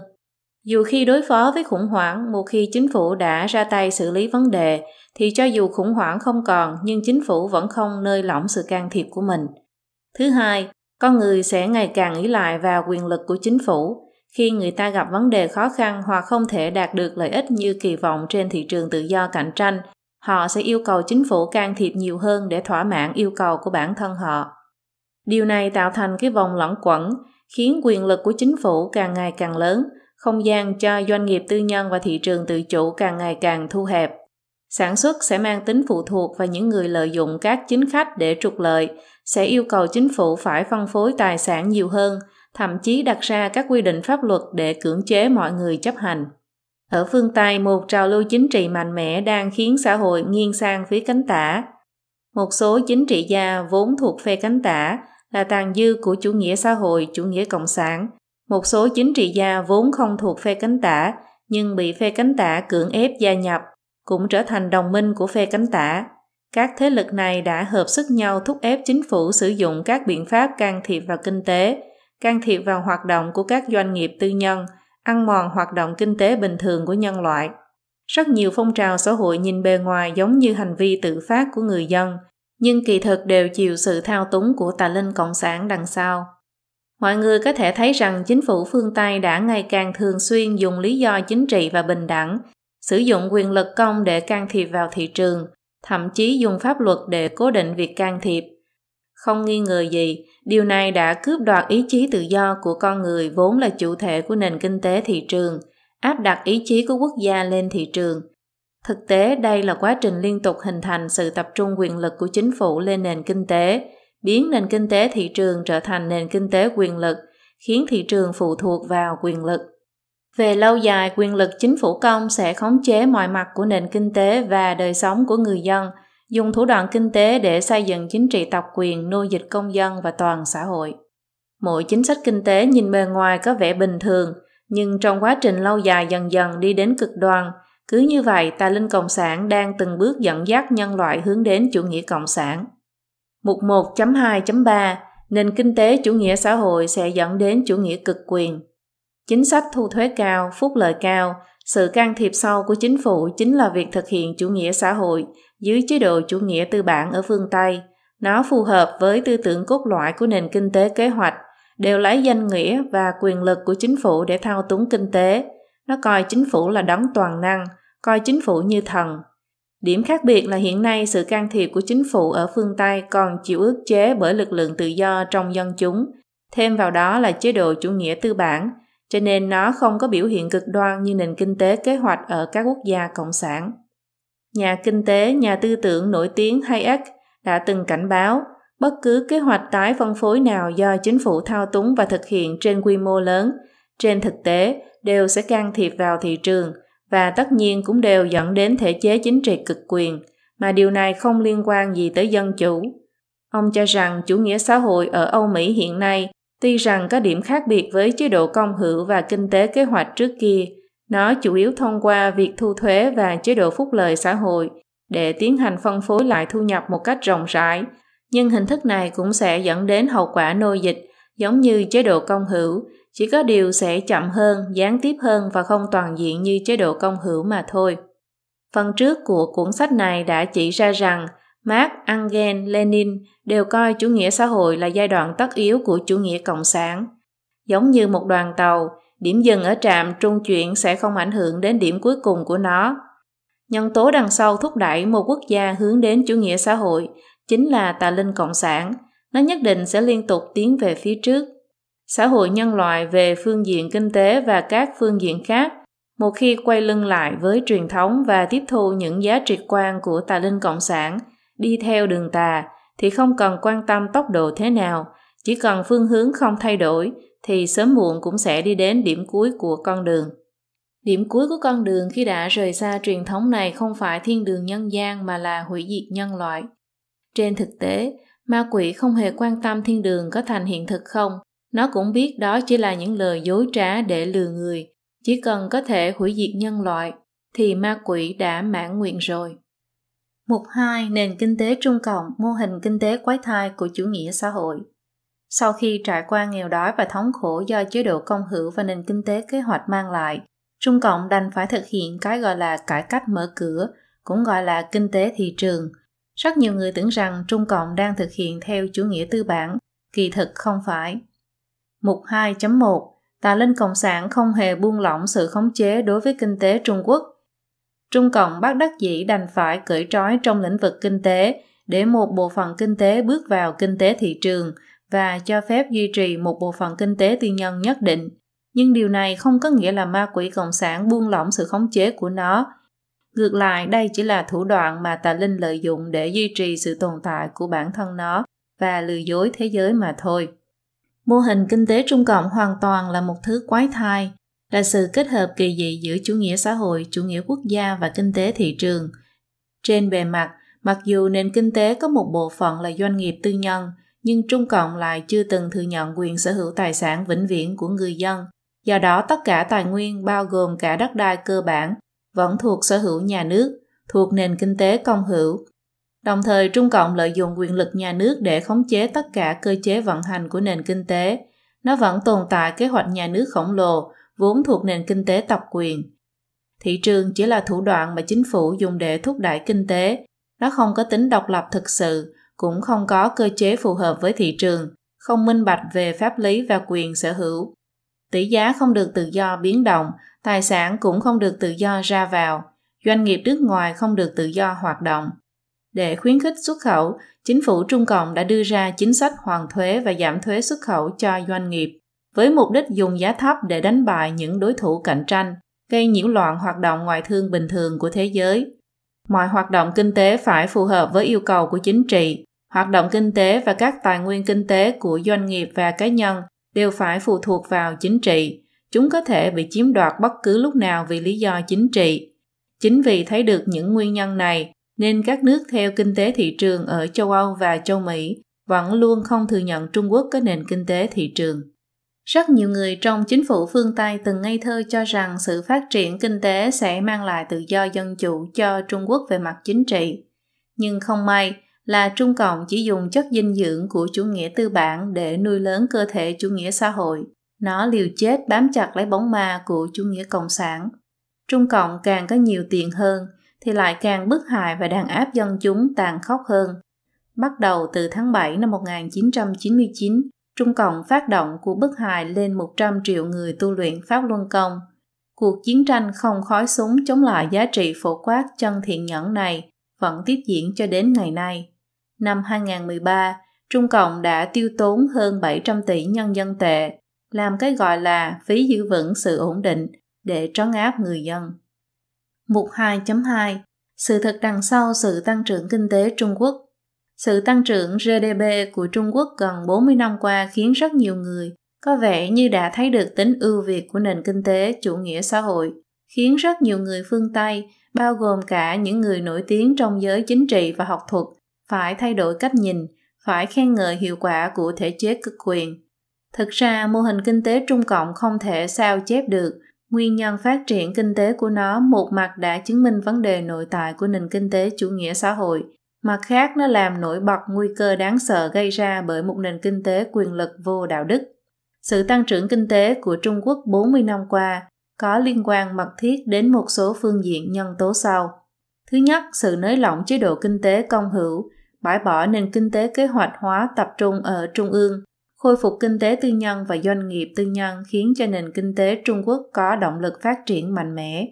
Dù khi đối phó với khủng hoảng, một khi chính phủ đã ra tay xử lý vấn đề, thì cho dù khủng hoảng không còn, nhưng chính phủ vẫn không nơi lỏng sự can thiệp của mình. Thứ hai, con người sẽ ngày càng ỷ lại vào quyền lực của chính phủ. Khi người ta gặp vấn đề khó khăn hoặc không thể đạt được lợi ích như kỳ vọng trên thị trường tự do cạnh tranh, họ sẽ yêu cầu chính phủ can thiệp nhiều hơn để thỏa mãn yêu cầu của bản thân họ. Điều này tạo thành cái vòng luẩn quẩn, khiến quyền lực của chính phủ càng ngày càng lớn, không gian cho doanh nghiệp tư nhân và thị trường tự chủ càng ngày càng thu hẹp. Sản xuất sẽ mang tính phụ thuộc vào những người lợi dụng các chính khách để trục lợi, sẽ yêu cầu chính phủ phải phân phối tài sản nhiều hơn, thậm chí đặt ra các quy định pháp luật để cưỡng chế mọi người chấp hành. Ở phương Tây, một trào lưu chính trị mạnh mẽ đang khiến xã hội nghiêng sang phía cánh tả. Một số chính trị gia vốn thuộc phe cánh tả là tàn dư của chủ nghĩa xã hội, chủ nghĩa cộng sản. Một số chính trị gia vốn không thuộc phe cánh tả nhưng bị phe cánh tả cưỡng ép gia nhập cũng trở thành đồng minh của phe cánh tả. Các thế lực này đã hợp sức nhau thúc ép chính phủ sử dụng các biện pháp can thiệp vào kinh tế, can thiệp vào hoạt động của các doanh nghiệp tư nhân, ăn mòn hoạt động kinh tế bình thường của nhân loại. Rất nhiều phong trào xã hội nhìn bề ngoài giống như hành vi tự phát của người dân, nhưng kỳ thực đều chịu sự thao túng của tà linh cộng sản đằng sau. mọi người có thể thấy rằng chính phủ phương Tây đã ngày càng thường xuyên dùng lý do chính trị và bình đẳng, sử dụng quyền lực công để can thiệp vào thị trường, thậm chí dùng pháp luật để cố định việc can thiệp. Không nghi ngờ gì, điều này đã cướp đoạt ý chí tự do của con người vốn là chủ thể của nền kinh tế thị trường, áp đặt ý chí của quốc gia lên thị trường. Thực tế, đây là quá trình liên tục hình thành sự tập trung quyền lực của chính phủ lên nền kinh tế, biến nền kinh tế thị trường trở thành nền kinh tế quyền lực, khiến thị trường phụ thuộc vào quyền lực. Về lâu dài, quyền lực chính phủ công sẽ khống chế mọi mặt của nền kinh tế và đời sống của người dân, dùng thủ đoạn kinh tế để xây dựng chính trị tập quyền, nô dịch công dân và toàn xã hội. Mỗi chính sách kinh tế nhìn bề ngoài có vẻ bình thường, nhưng trong quá trình lâu dài dần dần đi đến cực đoan. Cứ như vậy, tà linh cộng sản đang từng bước dẫn dắt nhân loại hướng đến chủ nghĩa cộng sản. Mục một chấm hai chấm ba, nền kinh tế chủ nghĩa xã hội sẽ dẫn đến chủ nghĩa cực quyền. Chính sách thu thuế cao, phúc lợi cao, sự can thiệp sâu của chính phủ chính là việc thực hiện chủ nghĩa xã hội dưới chế độ chủ nghĩa tư bản ở phương Tây. Nó phù hợp với tư tưởng cốt lõi của nền kinh tế kế hoạch, đều lấy danh nghĩa và quyền lực của chính phủ để thao túng kinh tế. Nó coi chính phủ là đấng toàn năng, coi chính phủ như thần. Điểm khác biệt là hiện nay sự can thiệp của chính phủ ở phương Tây còn chịu ức chế bởi lực lượng tự do trong dân chúng, thêm vào đó là chế độ chủ nghĩa tư bản, cho nên nó không có biểu hiện cực đoan như nền kinh tế kế hoạch ở các quốc gia cộng sản. Nhà kinh tế, nhà tư tưởng nổi tiếng Hayek đã từng cảnh báo, bất cứ kế hoạch tái phân phối nào do chính phủ thao túng và thực hiện trên quy mô lớn, trên thực tế đều sẽ can thiệp vào thị trường và tất nhiên cũng đều dẫn đến thể chế chính trị cực quyền, mà điều này không liên quan gì tới dân chủ. Ông cho rằng chủ nghĩa xã hội ở Âu Mỹ hiện nay tuy rằng có điểm khác biệt với chế độ công hữu và kinh tế kế hoạch trước kia, nó chủ yếu thông qua việc thu thuế và chế độ phúc lợi xã hội để tiến hành phân phối lại thu nhập một cách rộng rãi, nhưng hình thức này cũng sẽ dẫn đến hậu quả nô dịch giống như chế độ công hữu, chỉ có điều sẽ chậm hơn, gián tiếp hơn và không toàn diện như chế độ công hữu mà thôi. Phần trước của cuốn sách này đã chỉ ra rằng Marx, Engels, Lenin đều coi chủ nghĩa xã hội là giai đoạn tất yếu của chủ nghĩa cộng sản. Giống như một đoàn tàu, điểm dừng ở trạm trung chuyển sẽ không ảnh hưởng đến điểm cuối cùng của nó. Nhân tố đằng sau thúc đẩy một quốc gia hướng đến chủ nghĩa xã hội chính là tà linh cộng sản. Nó nhất định sẽ liên tục tiến về phía trước. Xã hội nhân loại về phương diện kinh tế và các phương diện khác, một khi quay lưng lại với truyền thống và tiếp thu những giá trị quan của tà linh cộng sản, đi theo đường tà, thì không cần quan tâm tốc độ thế nào, chỉ cần phương hướng không thay đổi, thì sớm muộn cũng sẽ đi đến điểm cuối của con đường. Điểm cuối của con đường khi đã rời xa truyền thống này không phải thiên đường nhân gian mà là hủy diệt nhân loại. Trên thực tế, ma quỷ không hề quan tâm thiên đường có thành hiện thực không, nó cũng biết đó chỉ là những lời dối trá để lừa người, chỉ cần có thể hủy diệt nhân loại, thì ma quỷ đã mãn nguyện rồi. Mục hai. Nền kinh tế Trung Cộng, mô hình kinh tế quái thai của chủ nghĩa xã hội. Sau khi trải qua nghèo đói và thống khổ do chế độ công hữu và nền kinh tế kế hoạch mang lại, Trung Cộng đành phải thực hiện cái gọi là cải cách mở cửa, cũng gọi là kinh tế thị trường. Rất nhiều người tưởng rằng Trung Cộng đang thực hiện theo chủ nghĩa tư bản, kỳ thực không phải. Mục hai chấm một. Tà linh Cộng sản không hề buông lỏng sự khống chế đối với kinh tế Trung Quốc. Trung Cộng bất đắc dĩ đành phải cởi trói trong lĩnh vực kinh tế để một bộ phận kinh tế bước vào kinh tế thị trường và cho phép duy trì một bộ phận kinh tế tư nhân nhất định. Nhưng điều này không có nghĩa là ma quỷ Cộng sản buông lỏng sự khống chế của nó. Ngược lại, đây chỉ là thủ đoạn mà tà linh lợi dụng để duy trì sự tồn tại của bản thân nó và lừa dối thế giới mà thôi. Mô hình kinh tế Trung Cộng hoàn toàn là một thứ quái thai, là sự kết hợp kỳ dị giữa chủ nghĩa xã hội, chủ nghĩa quốc gia và kinh tế thị trường. Trên bề mặt, mặc dù nền kinh tế có một bộ phận là doanh nghiệp tư nhân, nhưng Trung Cộng lại chưa từng thừa nhận quyền sở hữu tài sản vĩnh viễn của người dân. Do đó, tất cả tài nguyên, bao gồm cả đất đai cơ bản, vẫn thuộc sở hữu nhà nước, thuộc nền kinh tế công hữu. Đồng thời, Trung Cộng lợi dụng quyền lực nhà nước để khống chế tất cả cơ chế vận hành của nền kinh tế. Nó vẫn tồn tại kế hoạch nhà nước khổng lồ, vốn thuộc nền kinh tế tập quyền. Thị trường chỉ là thủ đoạn mà chính phủ dùng để thúc đẩy kinh tế. Nó không có tính độc lập thực sự, cũng không có cơ chế phù hợp với thị trường, không minh bạch về pháp lý và quyền sở hữu. Tỷ giá không được tự do biến động, tài sản cũng không được tự do ra vào, doanh nghiệp nước ngoài không được tự do hoạt động. Để khuyến khích xuất khẩu, chính phủ Trung Cộng đã đưa ra chính sách hoàn thuế và giảm thuế xuất khẩu cho doanh nghiệp, với mục đích dùng giá thấp để đánh bại những đối thủ cạnh tranh, gây nhiễu loạn hoạt động ngoại thương bình thường của thế giới. Mọi hoạt động kinh tế phải phù hợp với yêu cầu của chính trị. Hoạt động kinh tế và các tài nguyên kinh tế của doanh nghiệp và cá nhân đều phải phụ thuộc vào chính trị. Chúng có thể bị chiếm đoạt bất cứ lúc nào vì lý do chính trị. Chính vì thấy được những nguyên nhân này, nên các nước theo kinh tế thị trường ở châu Âu và châu Mỹ vẫn luôn không thừa nhận Trung Quốc có nền kinh tế thị trường. Rất nhiều người trong chính phủ phương Tây từng ngây thơ cho rằng sự phát triển kinh tế sẽ mang lại tự do dân chủ cho Trung Quốc về mặt chính trị. Nhưng không may là Trung Cộng chỉ dùng chất dinh dưỡng của chủ nghĩa tư bản để nuôi lớn cơ thể chủ nghĩa xã hội. Nó liều chết bám chặt lấy bóng ma của chủ nghĩa cộng sản. Trung Cộng càng có nhiều tiền hơn thì lại càng bức hại và đàn áp dân chúng tàn khốc hơn. Bắt đầu từ tháng bảy năm một nghìn chín trăm chín mươi chín, Trung Cộng phát động cuộc bức hại lên một trăm triệu người tu luyện Pháp Luân Công. Cuộc chiến tranh không khói súng chống lại giá trị phổ quát chân thiện nhẫn này vẫn tiếp diễn cho đến ngày nay. Năm hai nghìn không trăm mười ba, Trung Cộng đã tiêu tốn hơn bảy trăm tỷ nhân dân tệ, làm cái gọi là phí giữ vững sự ổn định để trấn áp người dân. Mục hai chấm hai. Sự thật đằng sau sự tăng trưởng kinh tế Trung Quốc. Sự tăng trưởng giê đê pê của Trung Quốc gần bốn mươi năm qua khiến rất nhiều người có vẻ như đã thấy được tính ưu việt của nền kinh tế chủ nghĩa xã hội, khiến rất nhiều người phương Tây, bao gồm cả những người nổi tiếng trong giới chính trị và học thuật, phải thay đổi cách nhìn, phải khen ngợi hiệu quả của thể chế cực quyền. Thực ra, mô hình kinh tế Trung Cộng không thể sao chép được. Nguyên nhân phát triển kinh tế của nó một mặt đã chứng minh vấn đề nội tại của nền kinh tế chủ nghĩa xã hội, mặt khác nó làm nổi bật nguy cơ đáng sợ gây ra bởi một nền kinh tế quyền lực vô đạo đức. Sự tăng trưởng kinh tế của Trung Quốc bốn mươi năm qua có liên quan mật thiết đến một số phương diện nhân tố sau. Thứ nhất, sự nới lỏng chế độ kinh tế công hữu, bãi bỏ nền kinh tế kế hoạch hóa tập trung ở trung ương, khôi phục kinh tế tư nhân và doanh nghiệp tư nhân khiến cho nền kinh tế Trung Quốc có động lực phát triển mạnh mẽ.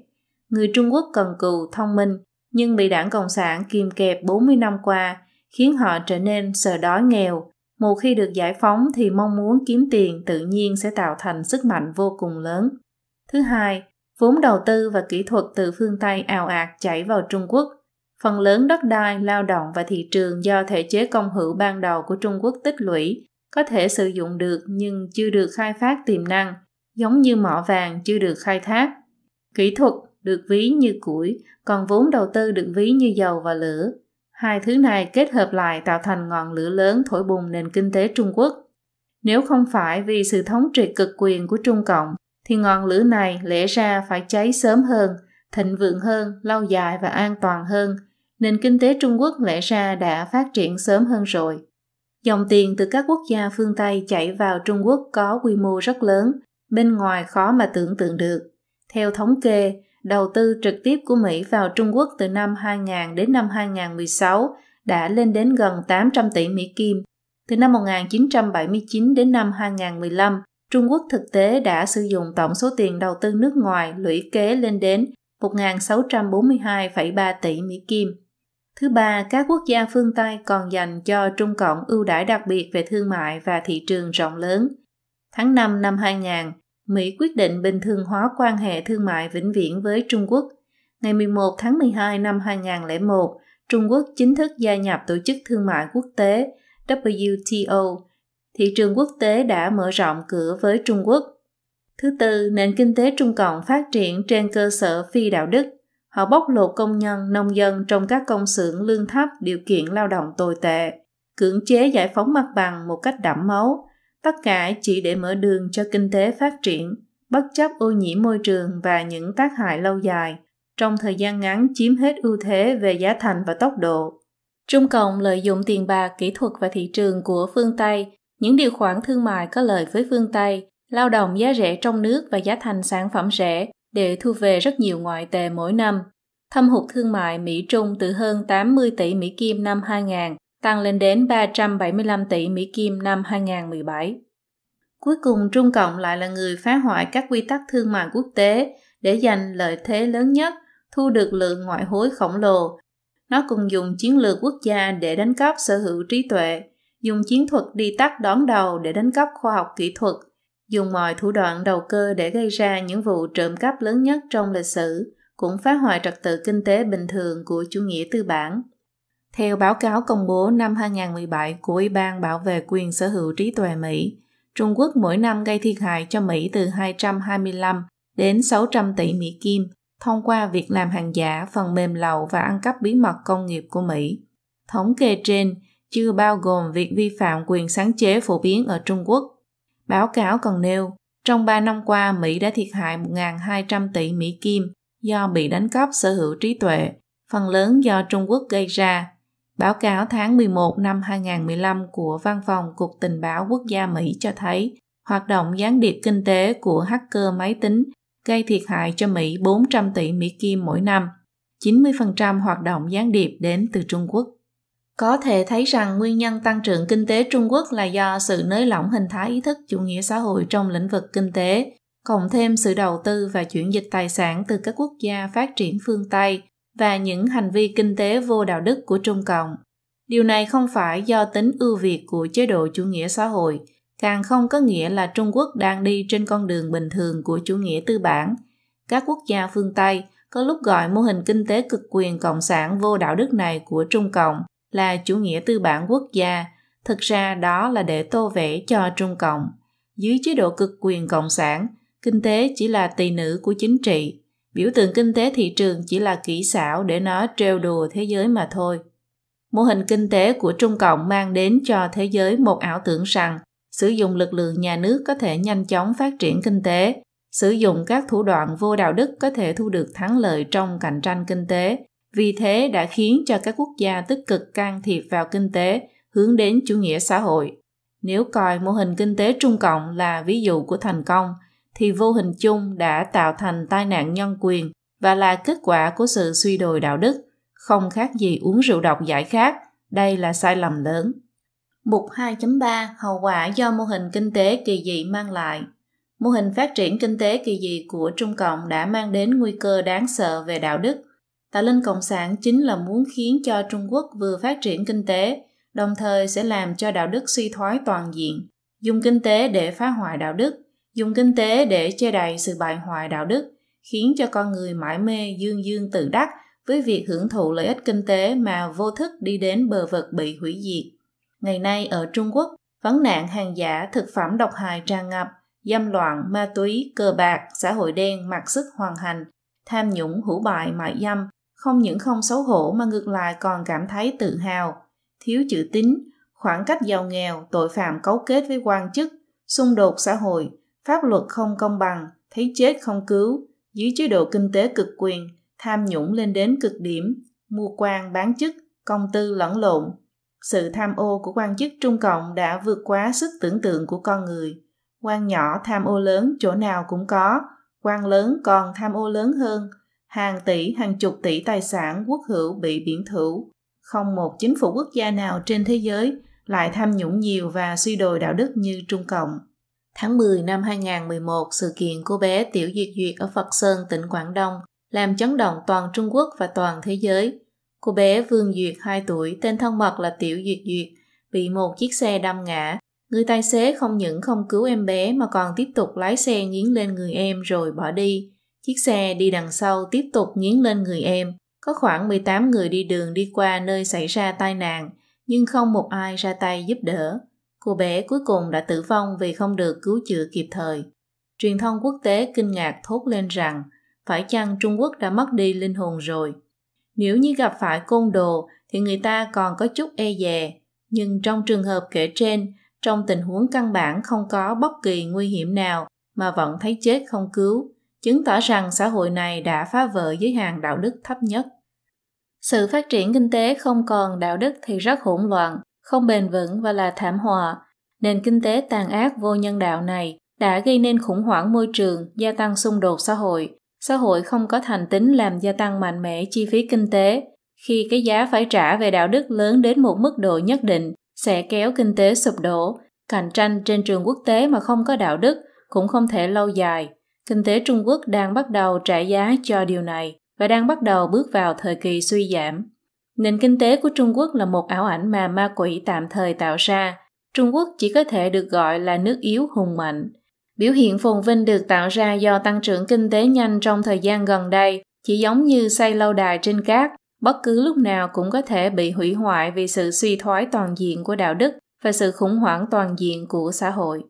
Người Trung Quốc cần cù, thông minh, nhưng bị đảng Cộng sản kìm kẹp bốn mươi năm qua, khiến họ trở nên sợ đói nghèo. Một khi được giải phóng thì mong muốn kiếm tiền tự nhiên sẽ tạo thành sức mạnh vô cùng lớn. Thứ hai, vốn đầu tư và kỹ thuật từ phương Tây ào ạt chảy vào Trung Quốc. Phần lớn đất đai, lao động và thị trường do thể chế công hữu ban đầu của Trung Quốc tích lũy có thể sử dụng được nhưng chưa được khai thác tiềm năng, giống như mỏ vàng chưa được khai thác. Kỹ thuật được ví như củi, còn vốn đầu tư được ví như dầu và lửa. Hai thứ này kết hợp lại tạo thành ngọn lửa lớn thổi bùng nền kinh tế Trung Quốc. Nếu không phải vì sự thống trị cực quyền của Trung Cộng, thì ngọn lửa này lẽ ra phải cháy sớm hơn, thịnh vượng hơn, lâu dài và an toàn hơn. Nền kinh tế Trung Quốc lẽ ra đã phát triển sớm hơn rồi. Dòng tiền từ các quốc gia phương Tây chảy vào Trung Quốc có quy mô rất lớn, bên ngoài khó mà tưởng tượng được. Theo thống kê, đầu tư trực tiếp của Mỹ vào Trung Quốc từ năm hai không không không đến năm hai nghìn không trăm mười sáu đã lên đến gần tám trăm tỷ Mỹ Kim. Từ năm một nghìn chín trăm bảy mươi chín đến năm hai nghìn không trăm mười lăm, Trung Quốc thực tế đã sử dụng tổng số tiền đầu tư nước ngoài lũy kế lên đến một nghìn sáu trăm bốn mươi hai phẩy ba tỷ Mỹ Kim. Thứ ba, các quốc gia phương Tây còn dành cho Trung Cộng ưu đãi đặc biệt về thương mại và thị trường rộng lớn. Tháng năm năm hai nghìn, Mỹ quyết định bình thường hóa quan hệ thương mại vĩnh viễn với Trung Quốc. Ngày mười một tháng mười hai năm hai nghìn không trăm lẻ một, Trung Quốc chính thức gia nhập Tổ chức Thương mại Quốc tế W T O. Thị trường quốc tế đã mở rộng cửa với Trung Quốc. Thứ tư, nền kinh tế Trung Cộng phát triển trên cơ sở phi đạo đức. Họ bóc lột công nhân, nông dân trong các công xưởng lương thấp, điều kiện lao động tồi tệ, cưỡng chế giải phóng mặt bằng một cách đẫm máu, tất cả chỉ để mở đường cho kinh tế phát triển, bất chấp ô nhiễm môi trường và những tác hại lâu dài, trong thời gian ngắn chiếm hết ưu thế về giá thành và tốc độ. Trung Cộng lợi dụng tiền bạc, kỹ thuật và thị trường của phương Tây, những điều khoản thương mại có lợi với phương Tây, lao động giá rẻ trong nước và giá thành sản phẩm rẻ, để thu về rất nhiều ngoại tệ mỗi năm. Thâm hụt thương mại Mỹ-Trung từ hơn tám mươi tỷ Mỹ Kim năm hai nghìn tăng lên đến ba trăm bảy mươi lăm tỷ Mỹ Kim năm hai không một bảy. Cuối cùng, Trung Cộng lại là người phá hoại các quy tắc thương mại quốc tế để giành lợi thế lớn nhất, thu được lượng ngoại hối khổng lồ. Nó cùng dùng chiến lược quốc gia để đánh cắp sở hữu trí tuệ, dùng chiến thuật đi tắt đón đầu để đánh cắp khoa học kỹ thuật, dùng mọi thủ đoạn đầu cơ để gây ra những vụ trộm cắp lớn nhất trong lịch sử, cũng phá hoại trật tự kinh tế bình thường của chủ nghĩa tư bản. Theo báo cáo công bố năm hai không một bảy của Ủy ban Bảo vệ quyền sở hữu trí tuệ Mỹ, Trung Quốc mỗi năm gây thiệt hại cho Mỹ từ hai trăm hai mươi lăm đến sáu trăm tỷ Mỹ Kim thông qua việc làm hàng giả, phần mềm lậu và ăn cắp bí mật công nghiệp của Mỹ. Thống kê trên chưa bao gồm việc vi phạm quyền sáng chế phổ biến ở Trung Quốc. Báo cáo còn nêu, trong ba năm qua Mỹ đã thiệt hại một nghìn hai trăm tỷ Mỹ Kim do bị đánh cắp sở hữu trí tuệ, phần lớn do Trung Quốc gây ra. Báo cáo tháng mười một năm hai không một lăm của Văn phòng Cục Tình báo Quốc gia Mỹ cho thấy hoạt động gián điệp kinh tế của hacker máy tính gây thiệt hại cho Mỹ bốn trăm tỷ Mỹ Kim mỗi năm. chín mươi phần trăm hoạt động gián điệp đến từ Trung Quốc. Có thể thấy rằng nguyên nhân tăng trưởng kinh tế Trung Quốc là do sự nới lỏng hình thái ý thức chủ nghĩa xã hội trong lĩnh vực kinh tế, cộng thêm sự đầu tư và chuyển dịch tài sản từ các quốc gia phát triển phương Tây và những hành vi kinh tế vô đạo đức của Trung Cộng. Điều này không phải do tính ưu việt của chế độ chủ nghĩa xã hội, càng không có nghĩa là Trung Quốc đang đi trên con đường bình thường của chủ nghĩa tư bản. Các quốc gia phương Tây có lúc gọi mô hình kinh tế cực quyền cộng sản vô đạo đức này của Trung Cộng là chủ nghĩa tư bản quốc gia, thực ra đó là để tô vẽ cho Trung Cộng. Dưới chế độ cực quyền cộng sản, kinh tế chỉ là tỳ nữ của chính trị, biểu tượng kinh tế thị trường chỉ là kỹ xảo để nó trêu đùa thế giới mà thôi. Mô hình kinh tế của Trung Cộng mang đến cho thế giới một ảo tưởng rằng sử dụng lực lượng nhà nước có thể nhanh chóng phát triển kinh tế, sử dụng các thủ đoạn vô đạo đức có thể thu được thắng lợi trong cạnh tranh kinh tế. Vì thế đã khiến cho các quốc gia tích cực can thiệp vào kinh tế hướng đến chủ nghĩa xã hội. Nếu coi mô hình kinh tế Trung Cộng là ví dụ của thành công, thì vô hình chung đã tạo thành tai nạn nhân quyền và là kết quả của sự suy đồi đạo đức, không khác gì uống rượu độc giải khát. Đây là sai lầm lớn. Mục hai chấm ba. Hậu quả do mô hình kinh tế kỳ dị mang lại. Mô hình phát triển kinh tế kỳ dị của Trung Cộng đã mang đến nguy cơ đáng sợ về đạo đức. Tạo lên cộng sản chính là muốn khiến cho Trung Quốc vừa phát triển kinh tế, đồng thời sẽ làm cho đạo đức suy thoái toàn diện, dùng kinh tế để phá hoại đạo đức, dùng kinh tế để che đậy sự bại hoại đạo đức, khiến cho con người mãi mê dương dương tự đắc với việc hưởng thụ lợi ích kinh tế mà vô thức đi đến bờ vực bị hủy diệt. Ngày nay ở Trung Quốc, vấn nạn hàng giả, thực phẩm độc hại tràn ngập, dâm loạn, ma túy, cờ bạc, xã hội đen mặc sức hoành hành, tham nhũng, hủ bại, mại dâm, không những không xấu hổ mà ngược lại còn cảm thấy tự hào. Thiếu chữ tín, khoảng cách giàu nghèo, tội phạm cấu kết với quan chức, xung đột xã hội, pháp luật không công bằng, thấy chết không cứu. Dưới chế độ kinh tế cực quyền, tham nhũng lên đến cực điểm, mua quan bán chức, công tư lẫn lộn. Sự tham ô của quan chức Trung Cộng đã vượt quá sức tưởng tượng của con người. Quan nhỏ tham ô lớn chỗ nào cũng có, quan lớn còn tham ô lớn hơn. Hàng tỷ, hàng chục tỷ tài sản quốc hữu bị biển thủ. Không một chính phủ quốc gia nào trên thế giới lại tham nhũng nhiều và suy đồi đạo đức như Trung Cộng. Tháng mười năm hai không một một, sự kiện cô bé Tiểu Duyệt Duyệt ở Phật Sơn, tỉnh Quảng Đông làm chấn động toàn Trung Quốc và toàn thế giới. Cô bé Vương Duyệt hai tuổi, tên thân mật là Tiểu Duyệt Duyệt, bị một chiếc xe đâm ngã. Người tài xế không những không cứu em bé mà còn tiếp tục lái xe nghiến lên người em rồi bỏ đi. Chiếc xe đi đằng sau tiếp tục nghiến lên người em. Có khoảng mười tám người đi đường đi qua nơi xảy ra tai nạn, nhưng không một ai ra tay giúp đỡ. Cô bé cuối cùng đã tử vong vì không được cứu chữa kịp thời. Truyền thông quốc tế kinh ngạc thốt lên rằng, phải chăng Trung Quốc đã mất đi linh hồn rồi? Nếu như gặp phải côn đồ thì người ta còn có chút e dè. Nhưng trong trường hợp kể trên, trong tình huống căn bản không có bất kỳ nguy hiểm nào mà vẫn thấy chết không cứu, chứng tỏ rằng xã hội này đã phá vỡ giới hạn đạo đức thấp nhất. Sự phát triển kinh tế không còn đạo đức thì rất hỗn loạn, không bền vững và là thảm họa. Nền kinh tế tàn ác vô nhân đạo này đã gây nên khủng hoảng môi trường, gia tăng xung đột xã hội. Xã hội không có thành tính làm gia tăng mạnh mẽ chi phí kinh tế, khi cái giá phải trả về đạo đức lớn đến một mức độ nhất định sẽ kéo kinh tế sụp đổ. Cạnh tranh trên trường quốc tế mà không có đạo đức cũng không thể lâu dài. Kinh tế Trung Quốc đang bắt đầu trả giá cho điều này và đang bắt đầu bước vào thời kỳ suy giảm. Nền kinh tế của Trung Quốc là một ảo ảnh mà ma quỷ tạm thời tạo ra. Trung Quốc chỉ có thể được gọi là nước yếu hùng mạnh. Biểu hiện phồn vinh được tạo ra do tăng trưởng kinh tế nhanh trong thời gian gần đây chỉ giống như xây lâu đài trên cát, bất cứ lúc nào cũng có thể bị hủy hoại vì sự suy thoái toàn diện của đạo đức và sự khủng hoảng toàn diện của xã hội.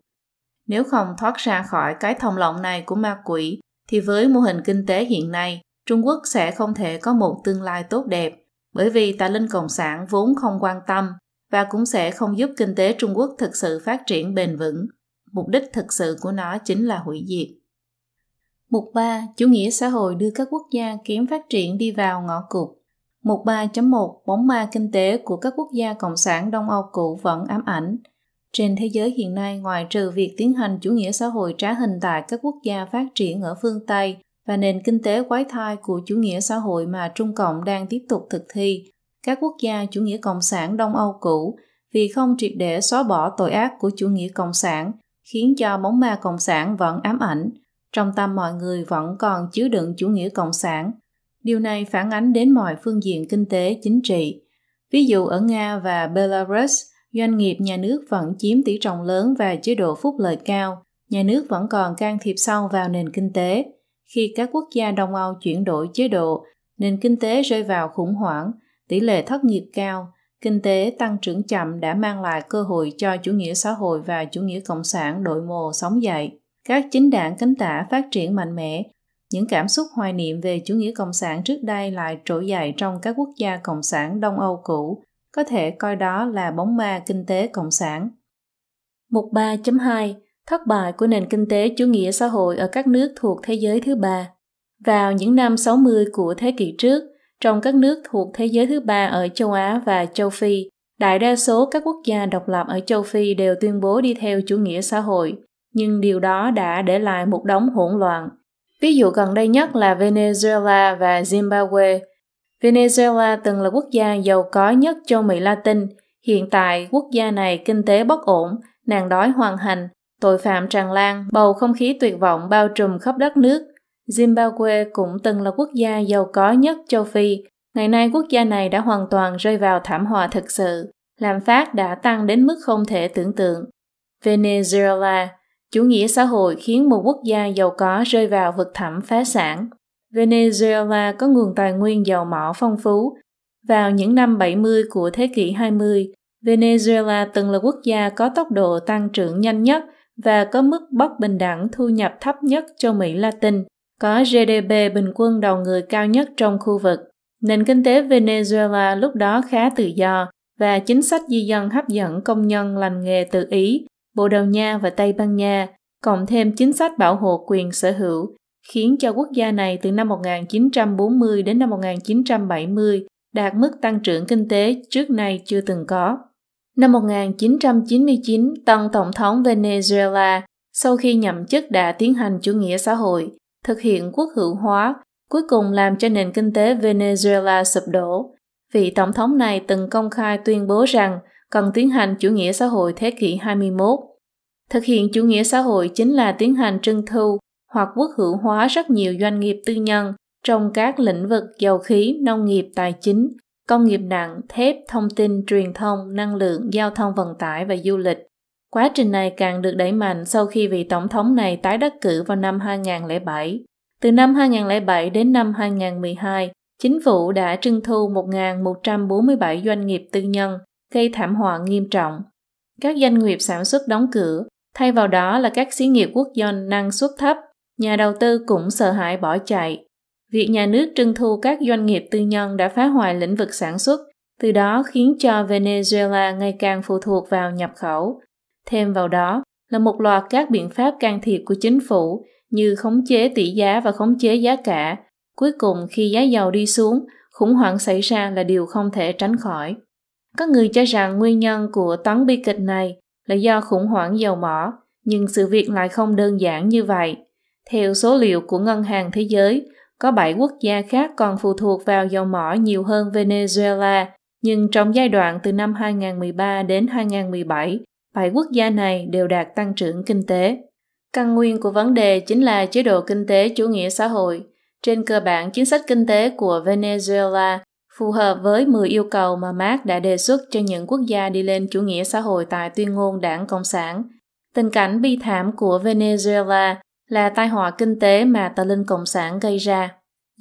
Nếu không thoát ra khỏi cái thòng lọng này của ma quỷ, thì với mô hình kinh tế hiện nay, Trung Quốc sẽ không thể có một tương lai tốt đẹp, bởi vì tà linh cộng sản vốn không quan tâm và cũng sẽ không giúp kinh tế Trung Quốc thực sự phát triển bền vững. Mục đích thực sự của nó chính là hủy diệt. Mục ba. Chủ nghĩa xã hội đưa các quốc gia kém phát triển đi vào ngõ cụt. Mục ba chấm một. Bóng ma kinh tế của các quốc gia cộng sản Đông Âu cũ vẫn ám ảnh. Trên thế giới hiện nay, ngoài trừ việc tiến hành chủ nghĩa xã hội trá hình tại các quốc gia phát triển ở phương Tây và nền kinh tế quái thai của chủ nghĩa xã hội mà Trung Cộng đang tiếp tục thực thi, các quốc gia chủ nghĩa cộng sản Đông Âu cũ vì không triệt để xóa bỏ tội ác của chủ nghĩa cộng sản khiến cho bóng ma cộng sản vẫn ám ảnh. Trong tâm mọi người vẫn còn chứa đựng chủ nghĩa cộng sản. Điều này phản ánh đến mọi phương diện kinh tế, chính trị. Ví dụ ở Nga và Belarus, doanh nghiệp nhà nước vẫn chiếm tỷ trọng lớn và chế độ phúc lợi cao, nhà nước vẫn còn can thiệp sâu vào nền kinh tế. Khi các quốc gia Đông Âu chuyển đổi chế độ, nền kinh tế rơi vào khủng hoảng, tỷ lệ thất nghiệp cao, kinh tế tăng trưởng chậm đã mang lại cơ hội cho chủ nghĩa xã hội và chủ nghĩa cộng sản đội mồ sống dậy. Các chính đảng cánh tả phát triển mạnh mẽ, những cảm xúc hoài niệm về chủ nghĩa cộng sản trước đây lại trỗi dậy trong các quốc gia cộng sản Đông Âu cũ, có thể coi đó là bóng ma kinh tế cộng sản. Mục ba chấm hai. Thất bại của nền kinh tế chủ nghĩa xã hội ở các nước thuộc thế giới thứ ba. Vào những năm sáu mươi của thế kỷ trước, trong các nước thuộc thế giới thứ ba ở châu Á và châu Phi, đại đa số các quốc gia độc lập ở châu Phi đều tuyên bố đi theo chủ nghĩa xã hội, nhưng điều đó đã để lại một đống hỗn loạn. Ví dụ gần đây nhất là Venezuela và Zimbabwe. Venezuela từng là quốc gia giàu có nhất châu Mỹ Latin. Hiện tại, quốc gia này kinh tế bất ổn, nạn đói hoành hành, tội phạm tràn lan, bầu không khí tuyệt vọng bao trùm khắp đất nước. Zimbabwe cũng từng là quốc gia giàu có nhất châu Phi. Ngày nay, quốc gia này đã hoàn toàn rơi vào thảm họa thực sự. Lạm phát đã tăng đến mức không thể tưởng tượng. Venezuela, chủ nghĩa xã hội khiến một quốc gia giàu có rơi vào vực thẳm phá sản. Venezuela có nguồn tài nguyên dầu mỏ phong phú. Vào những năm bảy mươi của thế kỷ hai mươi, Venezuela từng là quốc gia có tốc độ tăng trưởng nhanh nhất và có mức bất bình đẳng thu nhập thấp nhất châu Mỹ Latin, có giê đê pê bình quân đầu người cao nhất trong khu vực. Nền kinh tế Venezuela lúc đó khá tự do và chính sách di dân hấp dẫn công nhân lành nghề từ Ý, Bồ Đào Nha và Tây Ban Nha, cộng thêm chính sách bảo hộ quyền sở hữu, khiến cho quốc gia này từ năm một nghìn chín trăm bốn mươi đến năm một nghìn chín trăm bảy mươi đạt mức tăng trưởng kinh tế trước nay chưa từng có. Năm một nghìn chín trăm chín mươi chín, tân Tổng thống Venezuela sau khi nhậm chức đã tiến hành chủ nghĩa xã hội, thực hiện quốc hữu hóa, cuối cùng làm cho nền kinh tế Venezuela sụp đổ. Vị Tổng thống này từng công khai tuyên bố rằng cần tiến hành chủ nghĩa xã hội thế kỷ hai mươi mốt. Thực hiện chủ nghĩa xã hội chính là tiến hành trưng thu hoặc quốc hữu hóa rất nhiều doanh nghiệp tư nhân trong các lĩnh vực dầu khí, nông nghiệp, tài chính, công nghiệp nặng, thép, thông tin, truyền thông, năng lượng, giao thông vận tải và du lịch. Quá trình này càng được đẩy mạnh sau khi vị Tổng thống này tái đắc cử vào năm hai nghìn không trăm lẻ bảy. Từ năm hai nghìn không trăm lẻ bảy đến năm hai nghìn không trăm mười hai, chính phủ đã trưng thu một nghìn một trăm bốn mươi bảy doanh nghiệp tư nhân, gây thảm họa nghiêm trọng. Các doanh nghiệp sản xuất đóng cửa, thay vào đó là các xí nghiệp quốc doanh năng suất thấp, nhà đầu tư cũng sợ hãi bỏ chạy. Việc nhà nước trưng thu các doanh nghiệp tư nhân đã phá hoại lĩnh vực sản xuất, từ đó khiến cho Venezuela ngày càng phụ thuộc vào nhập khẩu. Thêm vào đó là một loạt các biện pháp can thiệp của chính phủ như khống chế tỷ giá và khống chế giá cả. Cuối cùng khi giá dầu đi xuống, khủng hoảng xảy ra là điều không thể tránh khỏi. Có người cho rằng nguyên nhân của toán bi kịch này là do khủng hoảng dầu mỏ, nhưng sự việc lại không đơn giản như vậy. Theo số liệu của Ngân hàng Thế giới, Có bảy quốc gia khác còn phụ thuộc vào dầu mỏ nhiều hơn Venezuela, nhưng trong giai đoạn từ năm hai không một ba đến hai không một bảy, bảy quốc gia này đều đạt tăng trưởng kinh tế. Căn nguyên của vấn đề chính là chế độ kinh tế chủ nghĩa xã hội. Trên cơ bản, chính sách kinh tế của Venezuela phù hợp với mười yêu cầu mà Marx đã đề xuất cho những quốc gia đi lên chủ nghĩa xã hội tại tuyên ngôn Đảng Cộng sản. Tình cảnh bi thảm của Venezuela là tai họa kinh tế mà tà linh Cộng sản gây ra.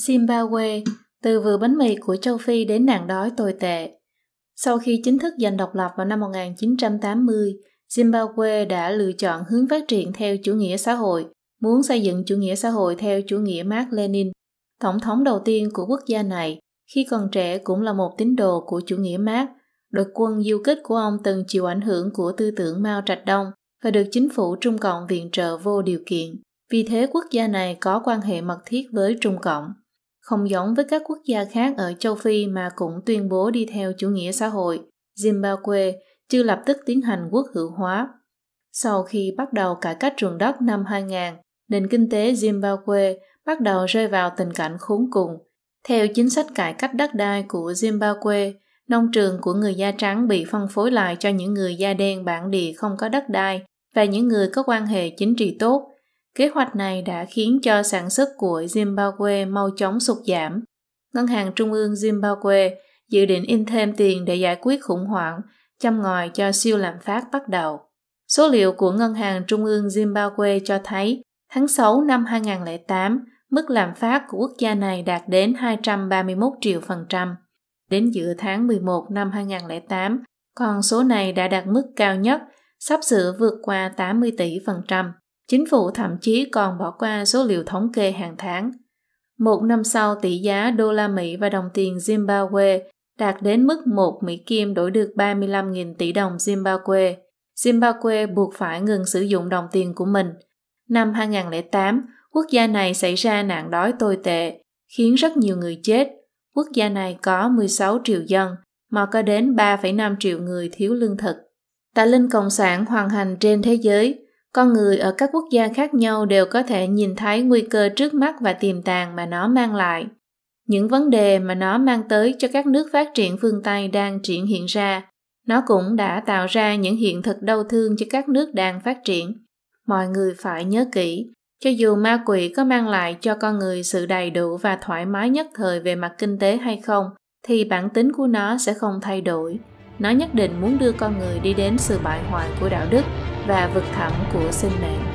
Zimbabwe, từ vừa bánh mì của châu Phi đến nạn đói tồi tệ. Sau khi chính thức giành độc lập vào năm một nghìn chín trăm tám mươi, Zimbabwe đã lựa chọn hướng phát triển theo chủ nghĩa xã hội, muốn xây dựng chủ nghĩa xã hội theo chủ nghĩa Marx-Lenin. Tổng thống đầu tiên của quốc gia này, khi còn trẻ cũng là một tín đồ của chủ nghĩa Marx. Đội quân du kích của ông từng chịu ảnh hưởng của tư tưởng Mao Trạch Đông và được chính phủ Trung Cộng viện trợ vô điều kiện. Vì thế quốc gia này có quan hệ mật thiết với Trung Cộng. Không giống với các quốc gia khác ở châu Phi mà cũng tuyên bố đi theo chủ nghĩa xã hội, Zimbabwe chưa lập tức tiến hành quốc hữu hóa. Sau khi bắt đầu cải cách ruộng đất năm hai không không không, nền kinh tế Zimbabwe bắt đầu rơi vào tình cảnh khốn cùng. Theo chính sách cải cách đất đai của Zimbabwe, nông trường của người da trắng bị phân phối lại cho những người da đen bản địa không có đất đai và những người có quan hệ chính trị tốt. Kế hoạch này đã khiến cho sản xuất của Zimbabwe mau chóng sụt giảm. Ngân hàng Trung ương Zimbabwe dự định in thêm tiền để giải quyết khủng hoảng, châm ngòi cho siêu lạm phát bắt đầu. Số liệu của Ngân hàng Trung ương Zimbabwe cho thấy, tháng sáu năm hai không không tám, mức lạm phát của quốc gia này đạt đến hai trăm ba mươi mốt triệu phần trăm. Đến giữa tháng mười một năm hai không không tám, con số này đã đạt mức cao nhất, sắp sửa vượt qua tám mươi tỷ phần trăm. Chính phủ thậm chí còn bỏ qua số liệu thống kê hàng tháng. Một năm sau, tỷ giá đô la Mỹ và đồng tiền Zimbabwe đạt đến mức một Mỹ Kim đổi được ba mươi lăm nghìn tỷ đồng Zimbabwe. Zimbabwe buộc phải ngừng sử dụng đồng tiền của mình. Năm hai không không tám, quốc gia này xảy ra nạn đói tồi tệ, khiến rất nhiều người chết. Quốc gia này có mười sáu triệu dân, mà có đến ba phẩy năm triệu người thiếu lương thực. Tà linh Cộng sản hoành hành trên thế giới. Con người ở các quốc gia khác nhau đều có thể nhìn thấy nguy cơ trước mắt và tiềm tàng mà nó mang lại. Những vấn đề mà nó mang tới cho các nước phát triển phương Tây đang triển hiện ra, nó cũng đã tạo ra những hiện thực đau thương cho các nước đang phát triển. Mọi người phải nhớ kỹ, cho dù ma quỷ có mang lại cho con người sự đầy đủ và thoải mái nhất thời về mặt kinh tế hay không, thì bản tính của nó sẽ không thay đổi. Nó nhất định muốn đưa con người đi đến sự bại hoại của đạo đức và vực thẳm của sinh mệnh.